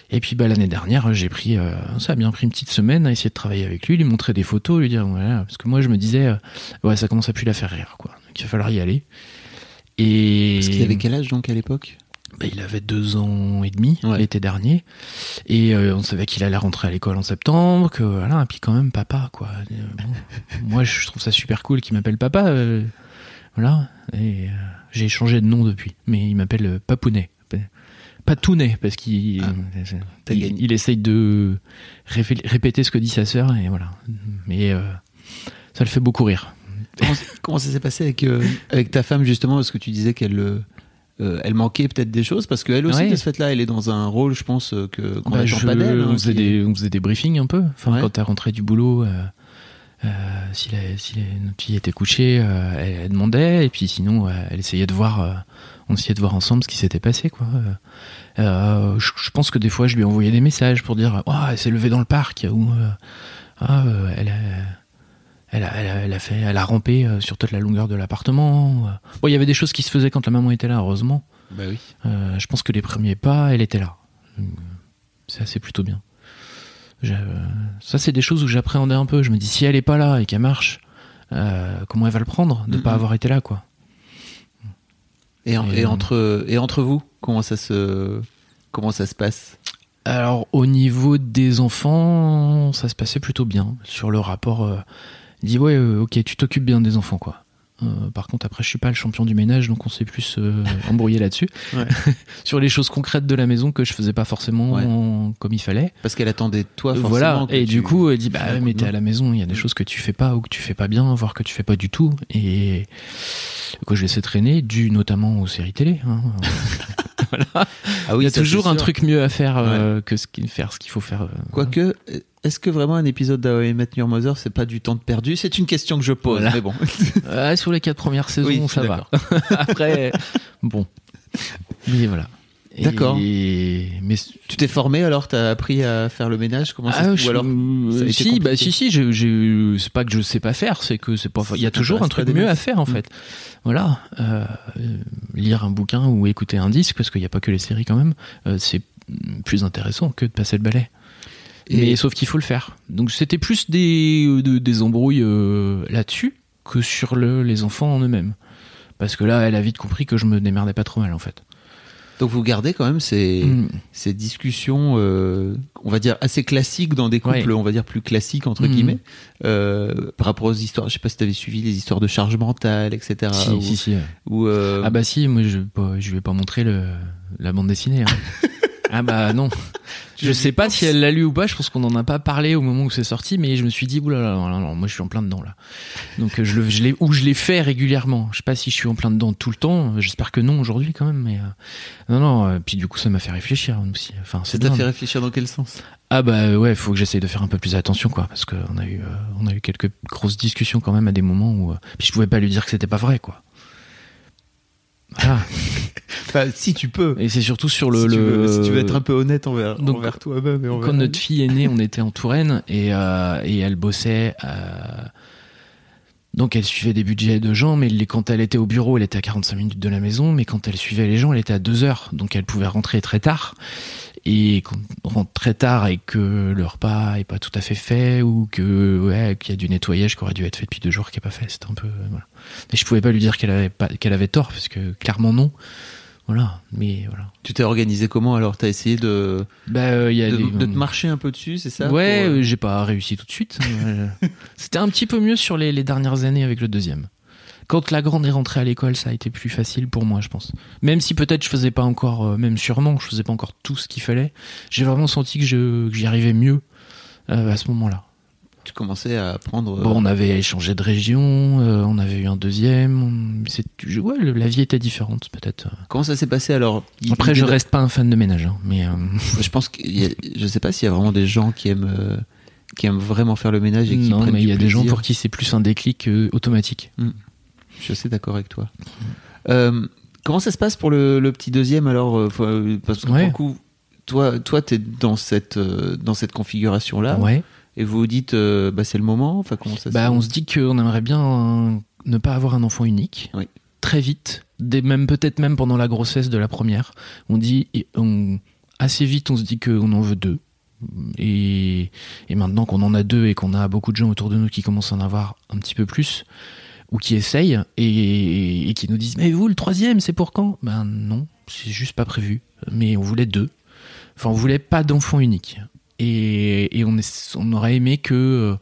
Et puis, bah, l'année dernière, j'ai pris, ça a bien pris une petite semaine à essayer de travailler avec lui, lui montrer des photos, lui dire, voilà, parce que moi, je me disais, ouais, ça commence à plus la faire rire, quoi. Donc, il va falloir y aller. Et... Parce qu'il avait quel âge, donc, à l'époque? il avait 2 ans et demi l'été dernier, et on savait qu'il allait rentrer à l'école en septembre, que voilà, et puis quand même papa quoi. Bon, moi je trouve ça super cool qu'il m'appelle papa, voilà, et j'ai changé de nom depuis, mais il m'appelle Papounet. Patounet, parce qu'il il essaye de répéter ce que dit sa sœur, et voilà. Mais ça le fait beaucoup rire. Comment ça s'est passé avec ta femme, justement, parce que tu disais qu'elle manquait peut-être des choses, parce qu'elle aussi, de ce fait-là, elle est dans un rôle, je pense, qu'on n'attend pas d'elle. On faisait des briefings un peu, quand elle rentrait du boulot... si notre fille était couchée, elle demandait, et puis sinon elle essayait de voir, on essayait de voir ensemble ce qui s'était passé quoi. Je pense que des fois je lui envoyais des messages pour dire oh, elle s'est levée dans le parc, ou elle a rampé sur toute la longueur de l'appartement. Bon, il y avait des choses qui se faisaient quand la maman était là, heureusement. Bah oui. Je pense que les premiers pas, elle était là. Ça, c'est plutôt bien. Ça, c'est des choses où j'appréhendais un peu. Je me dis, si elle est pas là et qu'elle marche, comment elle va le prendre de pas avoir été là, quoi. Et entre vous, comment ça se passe ? Alors, au niveau des enfants, ça se passait plutôt bien. Sur le rapport, il dit ouais, ok, tu t'occupes bien des enfants, quoi. Par contre, après, je suis pas le champion du ménage, donc on s'est plus embrouillé là-dessus. Ouais. Sur les choses concrètes de la maison que je faisais pas forcément comme il fallait. Parce qu'elle attendait toi forcément. Voilà. Et du coup, elle dit bah mais t'es à la maison, il y a des choses que tu fais pas ou que tu fais pas bien, voire que tu fais pas du tout. Et que je laissais traîner, dû notamment aux séries télé. Hein. Voilà. Ah oui, il y a toujours un truc mieux à faire que faire ce qu'il faut faire. Quoique. Est-ce que vraiment un épisode d'How I Met Your Mother, c'est pas du temps de perdu ? C'est une question que je pose, voilà. Mais bon. Sur les 4 premières saisons, oui, ça va. Après, bon. Mais voilà. D'accord. Mais tu t'es formé alors ? T'as appris à faire le ménage ? Comment ça se... Ou alors si. C'est pas que je sais pas faire, c'est que c'est pas. Il y a toujours un truc mieux à faire en fait. Voilà. Lire un bouquin ou écouter un disque, parce qu'il y a pas que les séries quand même. C'est plus intéressant que de passer le balai. Mais sauf qu'il faut le faire. Donc c'était plus des embrouilles là-dessus que sur les enfants en eux-mêmes. Parce que là, elle a vite compris que je me démerdais pas trop mal en fait. Donc vous gardez quand même ces discussions, on va dire assez classiques dans des couples, on va dire plus classiques entre guillemets, par rapport aux histoires. Je sais pas si t'avais suivi les histoires de charge mentale, etc. Si. Ah bah si, moi je vais pas montrer la bande dessinée. Hein. Ah bah non, je sais pas si elle l'a lu ou pas, je pense qu'on en a pas parlé au moment où c'est sorti, mais je me suis dit oulala, moi je suis en plein dedans là. Donc je l'ai fait régulièrement, je sais pas si je suis en plein dedans tout le temps, j'espère que non aujourd'hui quand même, mais non, puis du coup ça m'a fait réfléchir aussi. Enfin, ça t'a fait réfléchir dans quel sens ? Ah bah ouais, faut que j'essaye de faire un peu plus attention quoi, parce qu'on a eu quelques grosses discussions quand même à des moments où puis je pouvais pas lui dire que c'était pas vrai quoi. Voilà. Enfin, si tu peux. Et c'est surtout sur si tu veux être un peu honnête envers toi-même. Quand notre fille est née, on était en Touraine et elle bossait. Donc elle suivait des budgets de gens, mais quand elle était au bureau, elle était à 45 minutes de la maison. Mais quand elle suivait les gens, elle était à 2 heures. Donc elle pouvait rentrer très tard. Et quand on rentre très tard et que le repas est pas tout à fait fait ou qu'il y a du nettoyage qui aurait dû être fait depuis 2 jours qui est pas fait, c'était un peu voilà. Mais je pouvais pas lui dire qu'elle avait tort parce que clairement non. Voilà, mais voilà. Tu t'es organisé comment alors ? T'as essayé de te marcher un peu dessus, c'est ça ? Ouais, j'ai pas réussi tout de suite. C'était un petit peu mieux sur les dernières années avec le deuxième. Quand la grande est rentrée à l'école, ça a été plus facile pour moi, je pense. Même si peut-être je faisais pas encore, même sûrement, je faisais pas encore tout ce qu'il fallait. J'ai vraiment senti que j'y arrivais mieux à ce moment-là. Tu commençais à apprendre. Bon, on avait échangé de région, on avait eu un deuxième. La vie était différente, peut-être. Comment ça s'est passé alors ? Après, je reste pas un fan de ménage, hein, mais je pense que je sais pas s'il y a vraiment des gens qui aiment vraiment faire le ménage et qui prennent du plaisir. Non, mais il y a des gens pour qui c'est plus un déclic automatique. Je suis assez d'accord avec toi. Comment ça se passe pour le petit deuxième alors ? Parce que du coup, toi, t'es dans cette configuration-là. Ouais. Et vous vous dites, c'est le moment. Enfin, comment ça se passe ? On se dit qu'on aimerait bien ne pas avoir un enfant unique. Oui. Très vite, peut-être même pendant la grossesse de la première, on dit assez vite, on se dit qu'on en veut 2. Et maintenant qu'on en a 2 et qu'on a beaucoup de gens autour de nous qui commencent à en avoir un petit peu plus. Ou qui essayent et qui nous disent mais vous le 3e c'est pour quand ? Ben non, c'est juste pas prévu, mais on voulait deux. Enfin, on voulait pas d'enfant unique. Et on aurait aimé que,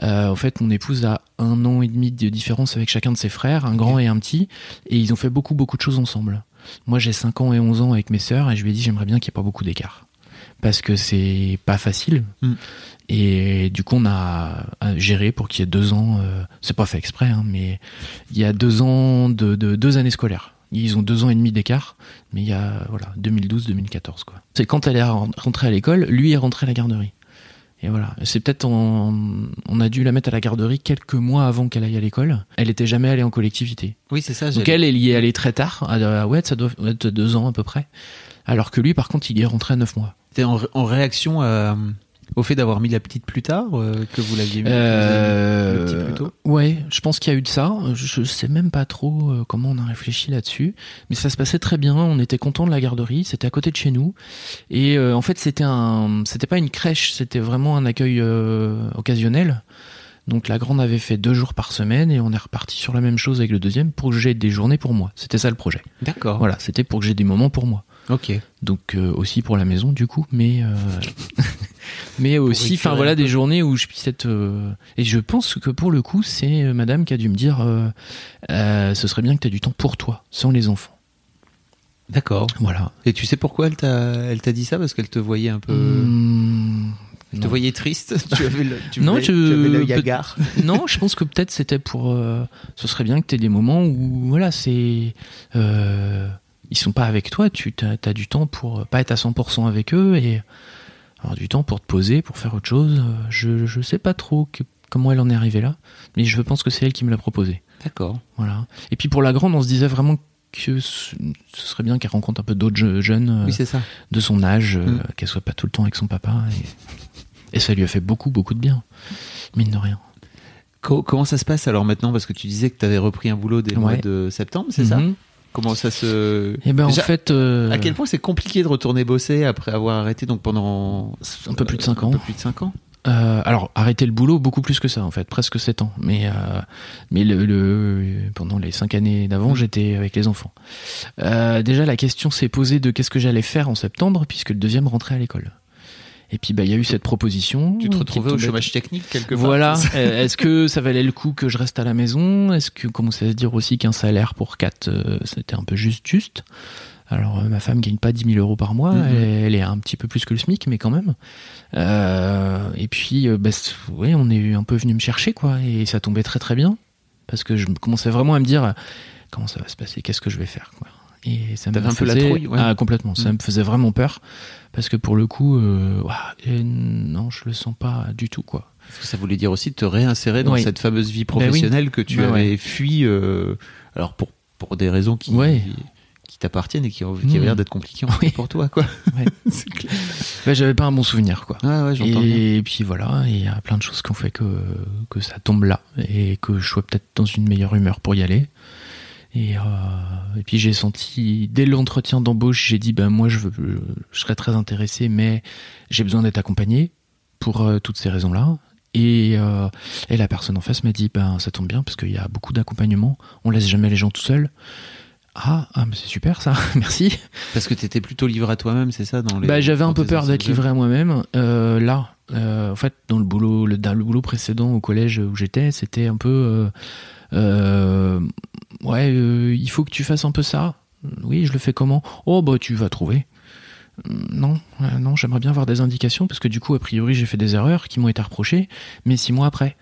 en fait, mon épouse a 1 an et demi de différence avec chacun de ses frères, un grand et un petit, et ils ont fait beaucoup, beaucoup de choses ensemble. Moi, j'ai 5 ans et 11 ans avec mes sœurs, et je lui ai dit, j'aimerais bien qu'il n'y ait pas beaucoup d'écart. Parce que c'est pas facile. Mm. Et du coup, on a géré pour qu'il y ait 2 ans, c'est pas fait exprès, hein, mais il y a 2 ans, de 2 années scolaires. Ils ont 2 ans et demi d'écart, mais il y a 2012-2014 quoi. C'est quand elle est rentrée à l'école, lui est rentré à la garderie. Et voilà, c'est peut-être on a dû la mettre à la garderie quelques mois avant qu'elle aille à l'école. Elle était jamais allée en collectivité. Oui, c'est ça. Donc elle y est allée très tard. Ça doit être 2 ans à peu près. Alors que lui, par contre, il y est rentré à 9 mois. C'était en réaction au fait d'avoir mis la petite plus tard, que vous l'aviez mis le petit plus tôt. Ouais, je pense qu'il y a eu de ça. Je sais même pas trop comment on a réfléchi là-dessus, mais ça se passait très bien. On était contents de la garderie, c'était à côté de chez nous, et en fait c'était pas une crèche, c'était vraiment un accueil occasionnel. Donc la grande avait fait 2 jours par semaine et on est reparti sur la même chose avec le deuxième pour que j'ai des journées pour moi. C'était ça le projet. D'accord. Voilà, c'était pour que j'ai des moments pour moi. Ok. Donc aussi pour la maison du coup, mais mais aussi, enfin voilà, des journées où je puisse être. Et je pense que pour le coup, c'est Madame qui a dû me dire, ce serait bien que tu aies du temps pour toi, sans les enfants. D'accord. Voilà. Et tu sais pourquoi elle t'a dit ça, parce qu'elle te voyait un peu. Je te voyais triste, tu avais le hagard. Non, je pense que peut-être c'était pour. Ce serait bien que tu aies des moments où, voilà, c'est. Ils sont pas avec toi, tu as du temps pour pas être à 100% avec eux et avoir du temps pour te poser, pour faire autre chose. Je sais pas trop comment elle en est arrivée là, mais je pense que c'est elle qui me l'a proposé. D'accord. Voilà. Et puis pour la grande, on se disait vraiment que ce serait bien qu'elle rencontre un peu d'autres jeunes de son âge, qu'elle soit pas tout le temps avec son papa. Et ça lui a fait beaucoup, beaucoup de bien, mine de rien. Comment ça se passe alors maintenant? Parce que tu disais que tu avais repris un boulot dès le mois de septembre, c'est ça? Comment ça se... Eh ben, déjà, en fait, à quel point c'est compliqué de retourner bosser après avoir arrêté donc pendant... Un peu plus de 5 ans. Alors, arrêter le boulot, beaucoup plus que ça, en fait, presque 7 ans. Mais pendant les 5 années d'avant, j'étais avec les enfants. Déjà, la question s'est posée de qu'est-ce que j'allais faire en septembre, puisque le deuxième rentrait à l'école. Et puis, il y a eu cette proposition. Tu te retrouvais au chômage technique, quelque part. Voilà. Est-ce que ça valait le coup que je reste à la maison? Est-ce qu'on commençait à se dire aussi qu'un salaire pour 4, c'était un peu juste? Alors, ma femme ne gagne pas 10 000 euros par mois. Elle est un petit peu plus que le SMIC, mais quand même. Et puis, on est un peu venu me chercher, quoi. Et ça tombait très, très bien. Parce que je commençais vraiment à me dire, comment ça va se passer? Qu'est-ce que je vais faire, quoi? Et ça t'avais me faisait un peu la trouille, complètement. Ça me faisait vraiment peur parce que pour le coup, non, je le sens pas du tout, quoi. Parce que ça voulait dire aussi te réinsérer dans cette fameuse vie professionnelle que tu avais fui, alors pour des raisons qui t'appartiennent et qui avaient l'air d'être compliquées pour toi, quoi. Ouais. C'est clair. J'avais pas un bon souvenir, quoi. Ah, ouais, j'entends bien. Et puis voilà, il y a plein de choses qui ont fait que ça tombe là et que je sois peut-être dans une meilleure humeur pour y aller. Et puis j'ai senti, dès l'entretien d'embauche, j'ai dit moi je serais très intéressé, mais j'ai besoin d'être accompagné pour toutes ces raisons-là. Et la personne en face m'a dit ça tombe bien parce qu'il y a beaucoup d'accompagnement, on laisse jamais les gens tout seuls. Ah mais c'est super ça, merci. Parce que t'étais plutôt livré à toi-même, c'est ça dans les... J'avais un peu peur d'être livré à moi-même. En fait, dans le boulot précédent au collège où j'étais, c'était un peu... il faut que tu fasses un peu ça. Oui, je le fais comment? Tu vas trouver. Non, j'aimerais bien avoir des indications parce que du coup, a priori, j'ai fait des erreurs qui m'ont été reprochées, mais 6 mois après.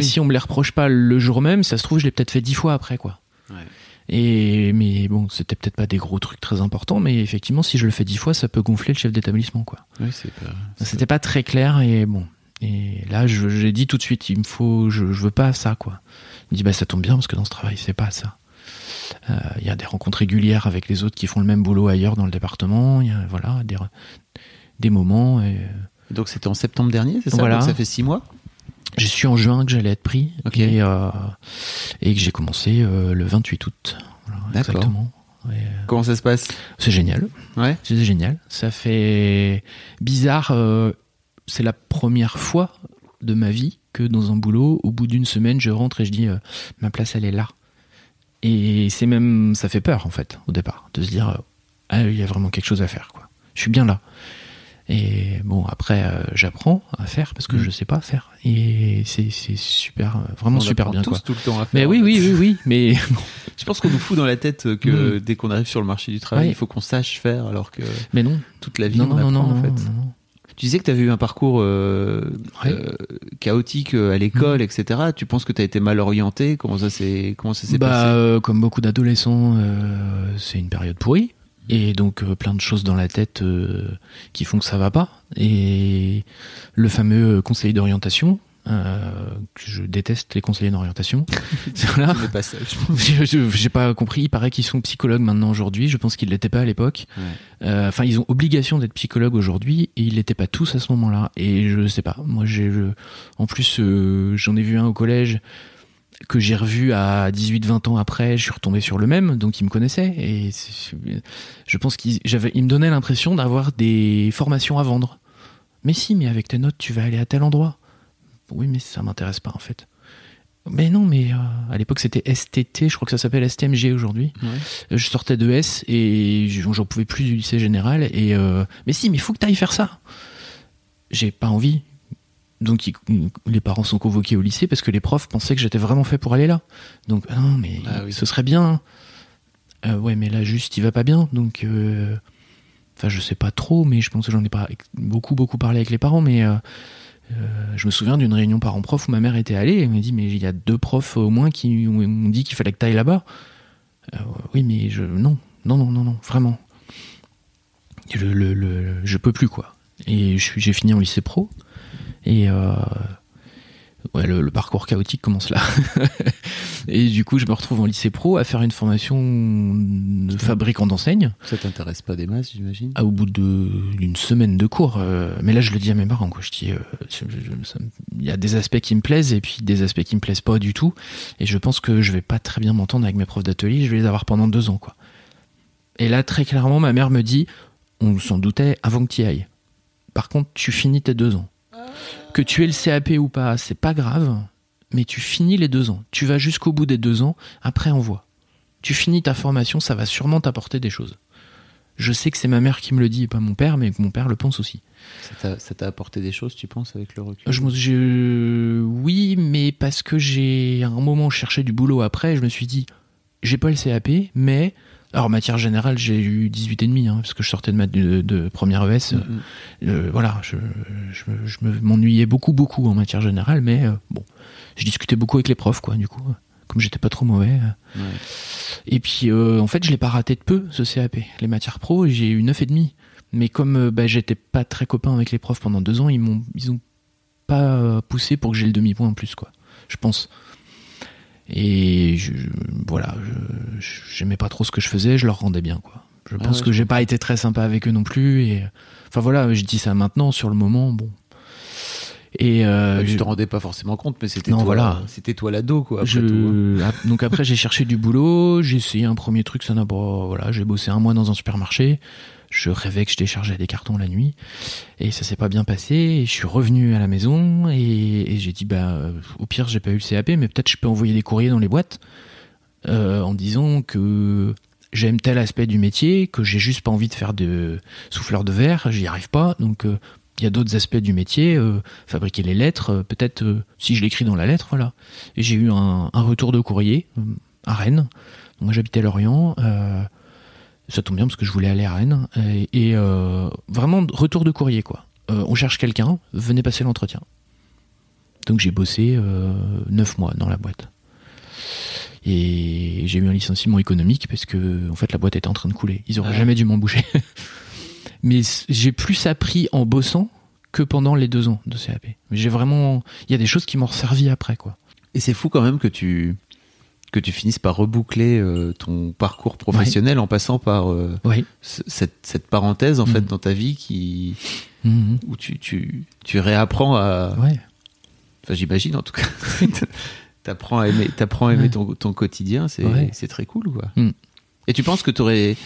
Si on me les reproche pas le jour même, ça se trouve, je l'ai peut-être fait 10 fois après, quoi. Ouais. C'était peut-être pas des gros trucs très importants, mais effectivement, si je le fais 10 fois, ça peut gonfler le chef d'établissement, quoi. Oui, c'était pas très clair et bon. Et là, j'ai dit tout de suite, il me faut, je veux pas ça, quoi. Il me dit, ça tombe bien parce que dans ce travail, c'est pas ça. Il y a des rencontres régulières avec les autres qui font le même boulot ailleurs dans le département. Il y a, des moments. Et... Donc c'était en septembre dernier, c'est ça? Voilà. Donc ça fait 6 mois. J'ai su en juin que j'allais être pris et que j'ai commencé le 28 août. Voilà, d'accord. Exactement. Comment ça se passe? C'est génial. Ouais. C'est génial. Ça fait bizarre. C'est la première fois de ma vie que dans un boulot, au bout d'1 semaine, je rentre et je dis ma place elle est là. Et c'est même, ça fait peur en fait au départ de se dire ah il y a vraiment quelque chose à faire quoi. Je suis bien là. Et bon après j'apprends à faire parce que je sais pas faire et c'est super vraiment on super bien tous, quoi. Tout le temps à faire, mais oui mais je pense qu'on nous fout dans la tête que dès qu'on arrive sur le marché du travail il faut qu'on sache faire alors que mais non toute la vie on apprend en fait. Non. Tu disais que tu avais eu un parcours chaotique à l'école, etc. Tu penses que tu as été mal orienté ? Comment ça s'est passé ? Comme beaucoup d'adolescents, c'est une période pourrie. Et donc, plein de choses dans la tête qui font que ça va pas. Et le fameux conseiller d'orientation, que je déteste les conseillers d'orientation. Voilà. C'est pas ça, j'ai pas compris. Il paraît qu'ils sont psychologues maintenant aujourd'hui. Je pense qu'ils l'étaient pas à l'époque. Ouais. Enfin, ils ont obligation d'être psychologues aujourd'hui et ils l'étaient pas tous à ce moment-là. Et je sais pas. Moi, en plus, j'en ai vu un au collège que j'ai revu à 18-20 ans après. Je suis retombé sur le même, donc ils me connaissaient. Et je pense qu'ils me donnaient l'impression d'avoir des formations à vendre. Mais si, mais avec tes notes, tu vas aller à tel endroit. Oui, mais ça m'intéresse pas en fait. Mais non, mais à l'époque c'était STT, je crois que ça s'appelle STMG aujourd'hui. Ouais. Je sortais de S et j'en pouvais plus du lycée général. Et mais si, mais faut que t'ailles faire ça. J'ai pas envie. Donc les parents sont convoqués au lycée parce que les profs pensaient que j'étais vraiment fait pour aller là. Donc non, mais ce serait bien. Ouais, mais là juste il va pas bien. Donc enfin je sais pas trop, mais je pense que j'en ai pas beaucoup parlé avec les parents, mais je me souviens d'une réunion parents-prof où ma mère était allée et elle m'a dit mais il y a 2 profs au moins qui ont dit qu'il fallait que t'ailles là-bas. Oui mais non vraiment je peux plus quoi. Et j'ai fini en lycée pro et ouais le parcours chaotique commence là. Et du coup je me retrouve en lycée pro à faire une formation de fabricant d'enseignes. Ça t'intéresse pas des masses j'imagine. Au bout d'une semaine de cours mais là je le dis à mes parents quoi. Je dis il y a des aspects qui me plaisent et puis des aspects qui me plaisent pas du tout et je pense que je vais pas très bien m'entendre avec mes profs d'atelier, je vais les avoir pendant 2 ans quoi. Et là très clairement ma mère me dit on s'en doutait avant que tu y ailles. Par contre tu finis tes 2 ans. Que tu aies le CAP ou pas, c'est pas grave, mais tu finis les 2 ans. Tu vas jusqu'au bout des 2 ans, après on voit. Tu finis ta formation, ça va sûrement t'apporter des choses. Je sais que c'est ma mère qui me le dit et pas mon père, mais que mon père le pense aussi. Ça t'a apporté des choses, tu penses, avec le recul ? Oui, mais parce que à un moment, je cherchais du boulot après, je me suis dit, j'ai pas le CAP, mais... Alors, en matière générale, j'ai eu 18,5, parce que je sortais de première ES. Voilà, je m'ennuyais beaucoup en matière générale, mais bon, je discutais beaucoup avec les profs, quoi, du coup, comme j'étais pas trop mauvais. Ouais. Et puis, en fait, je l'ai pas raté de peu, ce CAP. Les matières pro, j'ai eu 9,5. Mais comme j'étais pas très copain avec les profs pendant 2 ans, ils ont pas poussé pour que j'ai le demi-point en plus, quoi, je pense. Et j'aimais pas trop ce que je faisais, je leur rendais bien quoi. Je pense que j'ai pas été très sympa avec eux non plus. Et enfin voilà, je dis ça maintenant, sur le moment, bon. Et tu te rendais pas forcément compte, mais c'était c'était toi l'ado quoi. Après tout, hein. Donc après j'ai cherché du boulot, j'ai essayé un premier truc, ça n'a pas. Voilà, j'ai bossé 1 mois dans un supermarché. Je rêvais que je déchargeais des cartons la nuit et ça s'est pas bien passé et je suis revenu à la maison et j'ai dit au pire j'ai pas eu le CAP mais peut-être je peux envoyer des courriers dans les boîtes en disant que j'aime tel aspect du métier, que j'ai juste pas envie de faire de souffleur de verre, j'y arrive pas, donc il y a d'autres aspects du métier, fabriquer les lettres, peut-être si je l'écris dans la lettre, voilà. Et j'ai eu un retour de courrier à Rennes, donc moi j'habitais Lorient, ça tombe bien parce que je voulais aller à Rennes. Et vraiment, retour de courrier, quoi. On cherche quelqu'un, venez passer l'entretien. Donc j'ai bossé 9 mois dans la boîte. Et j'ai eu un licenciement économique parce que, en fait, la boîte était en train de couler. Ils n'auraient jamais dû m'embaucher. Mais j'ai plus appris en bossant que pendant les 2 ans de CAP. J'ai vraiment... Il y a des choses qui m'ont servi après, quoi. Et c'est fou quand même que tu finisses par reboucler ton parcours professionnel en passant par cette parenthèse en fait dans ta vie qui où tu réapprends à enfin j'imagine en tout cas t'apprends à aimer ton quotidien, c'est très cool quoi. Et tu penses que t'aurais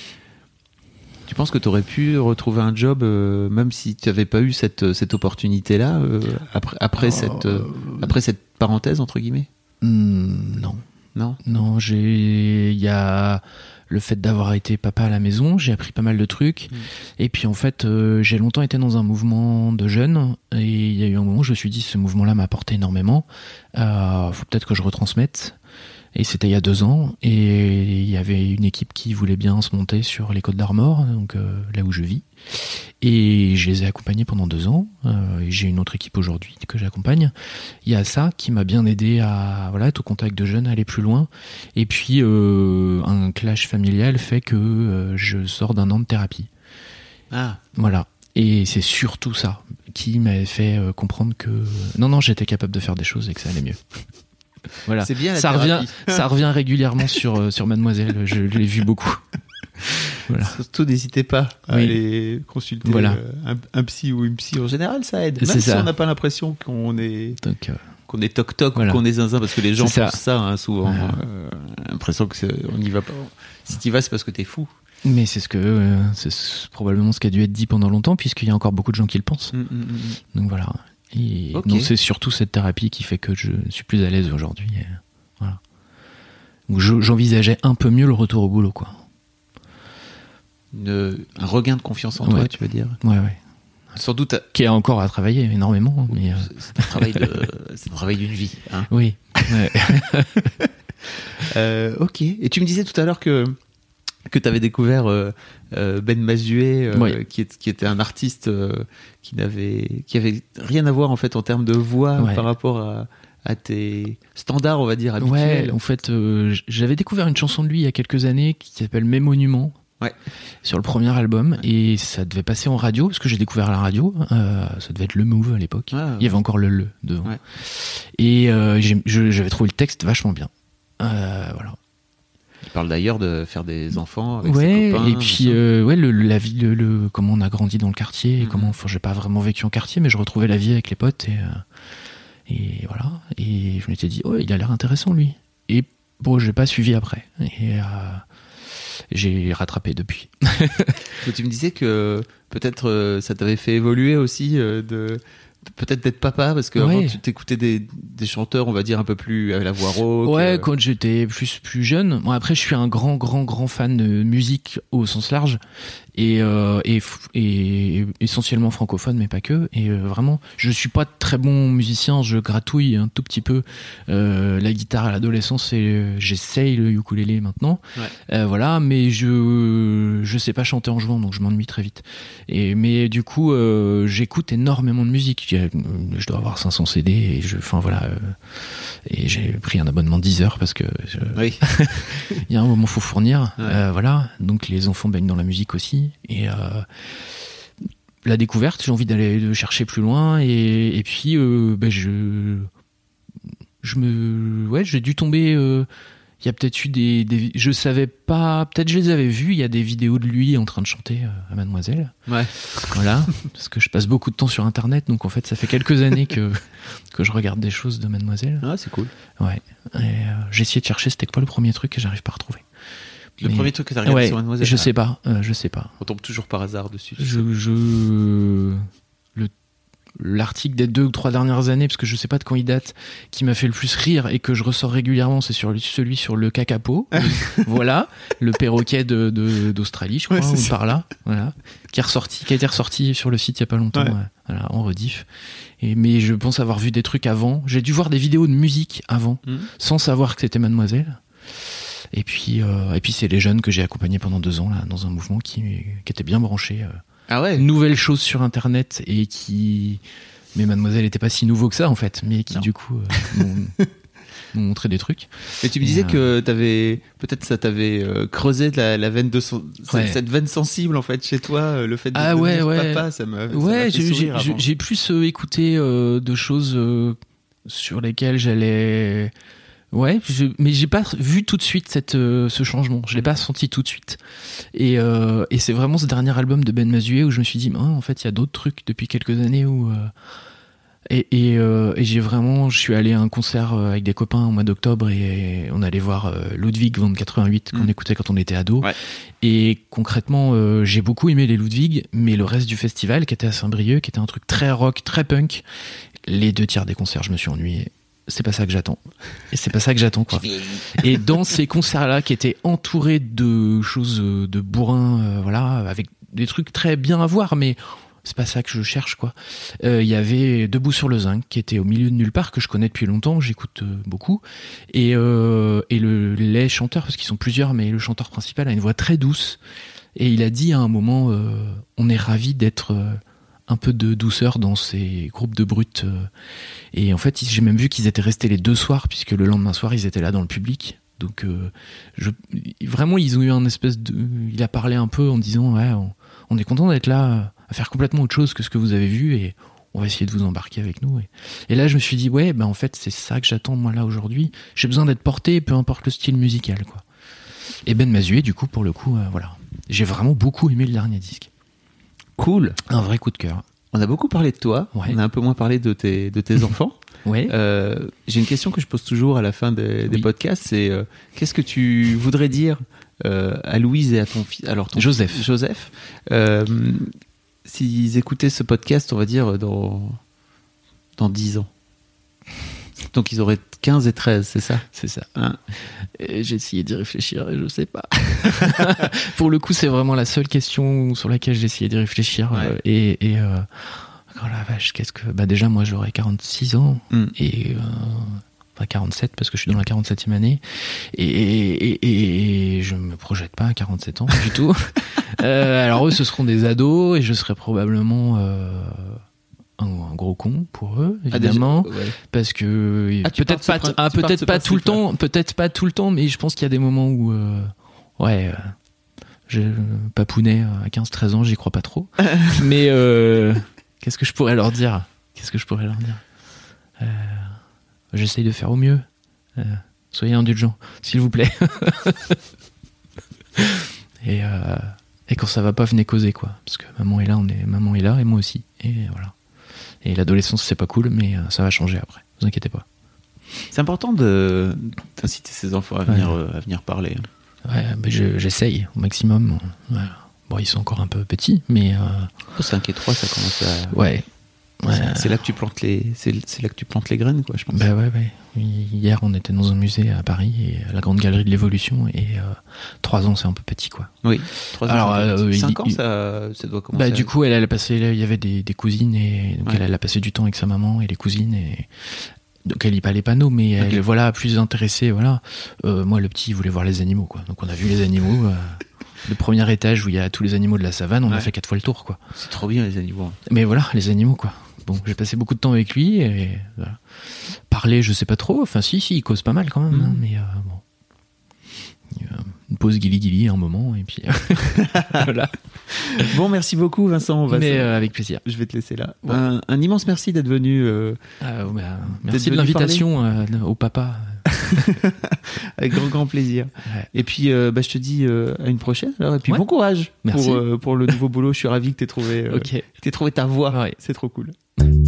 pu retrouver un job même si tu avais pas eu cette opportunité là après cette parenthèse entre guillemets? Non. non ? Non, il y a le fait d'avoir été papa à la maison, j'ai appris pas mal de trucs. Mmh. Et puis en fait, j'ai longtemps été dans un mouvement de jeunes. Et il y a eu un moment où je me suis dit, ce mouvement-là m'a apporté énormément. Faut peut-être que je retransmette. Et c'était il y a 2 ans, et il y avait une équipe qui voulait bien se monter sur les Côtes d'Armor, donc là où je vis. Et je les ai accompagnés pendant 2 ans. Et j'ai une autre équipe aujourd'hui que j'accompagne. Il y a ça qui m'a bien aidé à être au contact de jeunes, à aller plus loin. Et puis un clash familial fait que je sors d'un an de thérapie. Ah. Voilà. Et c'est surtout ça qui m'a fait comprendre que non, j'étais capable de faire des choses et que ça allait mieux. Voilà. C'est bien, ça revient régulièrement sur Madmoizelle, je l'ai vu beaucoup. Voilà. Surtout n'hésitez pas à aller consulter un psy ou une psy, en général ça aide, même si on n'a pas l'impression qu'on est qu'on est toc-toc ou qu'on est zinzin, parce que les gens pensent ça souvent, l'impression qu'on n'y va pas. Si tu y vas, c'est parce que t'es fou. Mais c'est probablement ce qui a dû être dit pendant longtemps, puisqu'il y a encore beaucoup de gens qui le pensent. Donc voilà. Et okay. Non, c'est surtout cette thérapie qui fait que je suis plus à l'aise aujourd'hui. Voilà. Donc j'envisageais un peu mieux le retour au boulot, quoi. Un regain de confiance en toi, tu veux dire ? Ouais. Sans doute. Qui a encore à travailler énormément. Mais c'est un travail c'est un travail d'une vie. Hein. Oui. Ouais. Ok. Et tu me disais tout à l'heure que tu avais découvert Ben Mazué, qui était un artiste qui avait rien à voir en fait en termes de voix par rapport à tes standards, on va dire, habituels. Ouais, en fait, j'avais découvert une chanson de lui il y a quelques années qui s'appelle Mes Monuments. Ouais. Sur le premier album, et ça devait passer en radio, parce que j'ai découvert la radio, ça devait être le Move à l'époque. Il y avait encore le devant. Ouais. Et j'avais trouvé le texte vachement bien. Voilà. Il parle d'ailleurs de faire des enfants avec ses copains. Et puis la vie, comment on a grandi dans le quartier, et comment, j'ai pas vraiment vécu en quartier, mais je retrouvais la vie avec les potes, et voilà. Et je m'étais dit, il a l'air intéressant lui. Et bon, j'ai pas suivi après. Et j'ai rattrapé depuis. Et tu me disais que peut-être ça t'avait fait évoluer aussi peut-être d'être papa, parce que avant, tu t'écoutais des chanteurs, on va dire, un peu plus avec la voix rauque. Ouais, quand j'étais plus jeune. Bon, après, je suis un grand fan de musique au sens large, et essentiellement francophone, mais pas que. Et vraiment, je suis pas très bon musicien, je gratouille un tout petit peu la guitare à l'adolescence, et j'essaye le ukulélé maintenant. Ouais. Voilà, mais je sais pas chanter en jouant, donc je m'ennuie très vite. Mais du coup, j'écoute énormément de musique. Je dois avoir 500 CD et et j'ai pris un abonnement Deezer parce que il y a un moment faut fournir. Ouais. Voilà, donc les enfants baignent dans la musique aussi, et la découverte, j'ai envie d'aller chercher plus loin, et puis j'ai dû tomber. Il y a peut-être eu des je savais pas, peut-être je les avais vus, il y a des vidéos de lui en train de chanter à Madmoizelle. Ouais. Voilà, parce que je passe beaucoup de temps sur internet, donc en fait ça fait quelques années que je regarde des choses de Madmoizelle. Ah, c'est cool. Ouais. Et j'ai essayé de chercher, c'était quoi le premier truc, et j'arrive pas à retrouver. Le premier truc que t'as regardé sur Madmoizelle. Je sais pas. On tombe toujours par hasard dessus. L'article des 2 ou 3 dernières années, parce que je sais pas de quand il date, qui m'a fait le plus rire et que je ressors régulièrement, c'est celui sur le kakapo. Voilà, le perroquet d'Australie, je crois, par là. Voilà, qui a été ressorti sur le site il y a pas longtemps, voilà, en rediff. Mais je pense avoir vu des trucs avant. J'ai dû voir des vidéos de musique avant, sans savoir que c'était Madmoizelle. Et puis c'est les jeunes que j'ai accompagnés pendant 2 ans là, dans un mouvement qui était bien branché. Nouvelles choses sur internet, et mais Madmoizelle n'était pas si nouveau que ça en fait, mais qui du coup m'ont montré des trucs. Et tu me disais que ça t'avait creusé la veine cette veine sensible en fait chez toi, le fait de devenir papa, ça m'a fait sourire. J'ai plus écouté de choses sur lesquelles j'allais. Ouais, mais j'ai pas vu tout de suite ce changement. Je l'ai pas senti tout de suite. Et c'est vraiment ce dernier album de Ben Mazué où je me suis dit, en fait, il y a d'autres trucs depuis quelques années où. Et je suis allé à un concert avec des copains au mois d'octobre, et on allait voir Ludwig von 88 qu'on écoutait quand on était ado. Ouais. Et concrètement, j'ai beaucoup aimé les Ludwig, mais le reste du festival qui était à Saint-Brieuc, qui était un truc très rock, très punk, les 2 tiers des concerts, je me suis ennuyé. c'est pas ça que j'attends. Et c'est pas ça que j'attends, quoi. Et dans ces concerts-là, qui étaient entourés de choses de bourrin, voilà, avec des trucs très bien à voir, mais c'est pas ça que je cherche, quoi. Il y avait Debout sur le zinc, qui était au milieu de nulle part, que je connais depuis longtemps, j'écoute beaucoup. Et les chanteurs, parce qu'ils sont plusieurs, mais le chanteur principal a une voix très douce. Et il a dit à un moment, on est ravis d'être... un peu de douceur dans ces groupes de brutes. Et en fait, j'ai même vu qu'ils étaient restés les deux soirs, puisque le lendemain soir, ils étaient là dans le public. Donc, vraiment, ils ont eu un espèce de... Il a parlé un peu en disant, ouais, on est content d'être là, à faire complètement autre chose que ce que vous avez vu, et on va essayer de vous embarquer avec nous. Et là, je me suis dit, ouais, ben en fait, c'est ça que j'attends, moi, là, aujourd'hui. J'ai besoin d'être porté, peu importe le style musical, quoi. Et Ben Mazué, du coup, pour le coup, voilà. J'ai vraiment beaucoup aimé le dernier disque. Cool. Un vrai coup de cœur. On a beaucoup parlé de toi, ouais. On a un peu moins parlé de tes enfants. Ouais. J'ai une question que je pose toujours à la fin des podcasts, c'est qu'est-ce que tu voudrais dire à Louise et à ton fils, alors Joseph. S'ils écoutaient ce podcast, on va dire dans 10 ans. Donc ils auraient 15 et 13, c'est ça ? C'est ça. Hein ? J'ai essayé d'y réfléchir et je sais pas. Pour le coup, c'est vraiment la seule question sur laquelle j'ai essayé d'y réfléchir. Ouais. Oh la vache, qu'est-ce que... Bah déjà, moi, j'aurais 46 ans. Mm. Et... Enfin, 47, parce que je suis dans la 47e année. Et je me projette pas à 47 ans du tout. Alors eux, ce seront des ados et je serai probablement... un gros con pour eux, évidemment, ouais. Parce que peut-être pas tout le temps, mais je pense qu'il y a des moments où je papounet à 15-13 ans, j'y crois pas trop. Mais qu'est-ce que je pourrais leur dire j'essaye de faire au mieux, soyez indulgents s'il vous plaît. Et quand ça va pas, venez causer, quoi, parce que maman est là et moi aussi, et voilà. Et l'adolescence, c'est pas cool, mais ça va changer après. Ne vous inquiétez pas. C'est important d'inciter ses enfants à venir parler. Ouais, mais j'essaye au maximum. Ouais. Bon, ils sont encore un peu petits, mais... 5 et 3, ça commence à... Ouais. C'est là que tu plantes les graines, quoi, je pense. Bah ouais. Hier, on était dans un musée à Paris, et à la Grande Galerie de l'Évolution, et 3 ans, c'est un peu petit, quoi. Oui, 3 ans. Alors, 5 ans, ça doit commencer. Bah, du coup, elle a passé, il y avait des cousines, et donc elle a passé du temps avec sa maman et les cousines, et donc elle lit pas les panneaux, mais elle, voilà, plus intéressée, voilà. Moi, le petit, il voulait voir les animaux, quoi. Donc on a vu les animaux... Le premier étage où il y a tous les animaux de la savane, on a fait 4 fois le tour, quoi. C'est trop bien, les animaux. Mais voilà, les animaux, quoi. Bon, j'ai passé beaucoup de temps avec lui, et voilà. Parler, je sais pas trop. Enfin, si, il cause pas mal, quand même. Hein, mais bon. Une pause guili-guili à un moment, et puis... voilà. Bon, merci beaucoup, Vincent. Mais avec plaisir. Je vais te laisser là. Ouais. Un immense merci d'être venu. Merci de l'invitation au papa. Avec grand plaisir. Ouais. Et puis je te dis à une prochaine alors, et puis bon courage pour le nouveau boulot. Je suis ravi que tu aies trouvé ta voie. Ouais. C'est trop cool.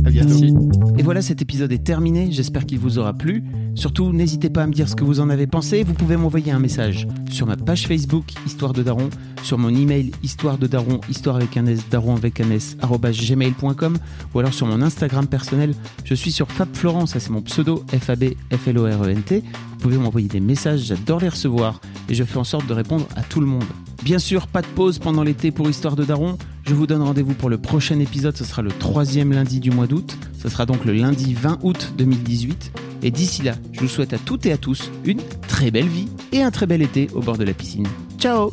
À bientôt. Merci. Et voilà, cet épisode est terminé. J'espère qu'il vous aura plu. Surtout, n'hésitez pas à me dire ce que vous en avez pensé. Vous pouvez m'envoyer un message sur ma page Facebook Histoire de Daron, sur mon email Histoire de Daron, histoire avec un S, daron avec un S, @gmail.com, ou alors sur mon Instagram personnel. Je suis sur FabFlorent, ça c'est mon pseudo, FabFlorent. Vous pouvez m'envoyer des messages, j'adore les recevoir et je fais en sorte de répondre à tout le monde. Bien sûr, pas de pause pendant l'été pour Histoire de Daron. Je vous donne rendez-vous pour le prochain épisode, ce sera le 3e lundi du mois d'août. Ce sera donc le lundi 20 août 2018. Et d'ici là, je vous souhaite à toutes et à tous une très belle vie et un très bel été au bord de la piscine. Ciao!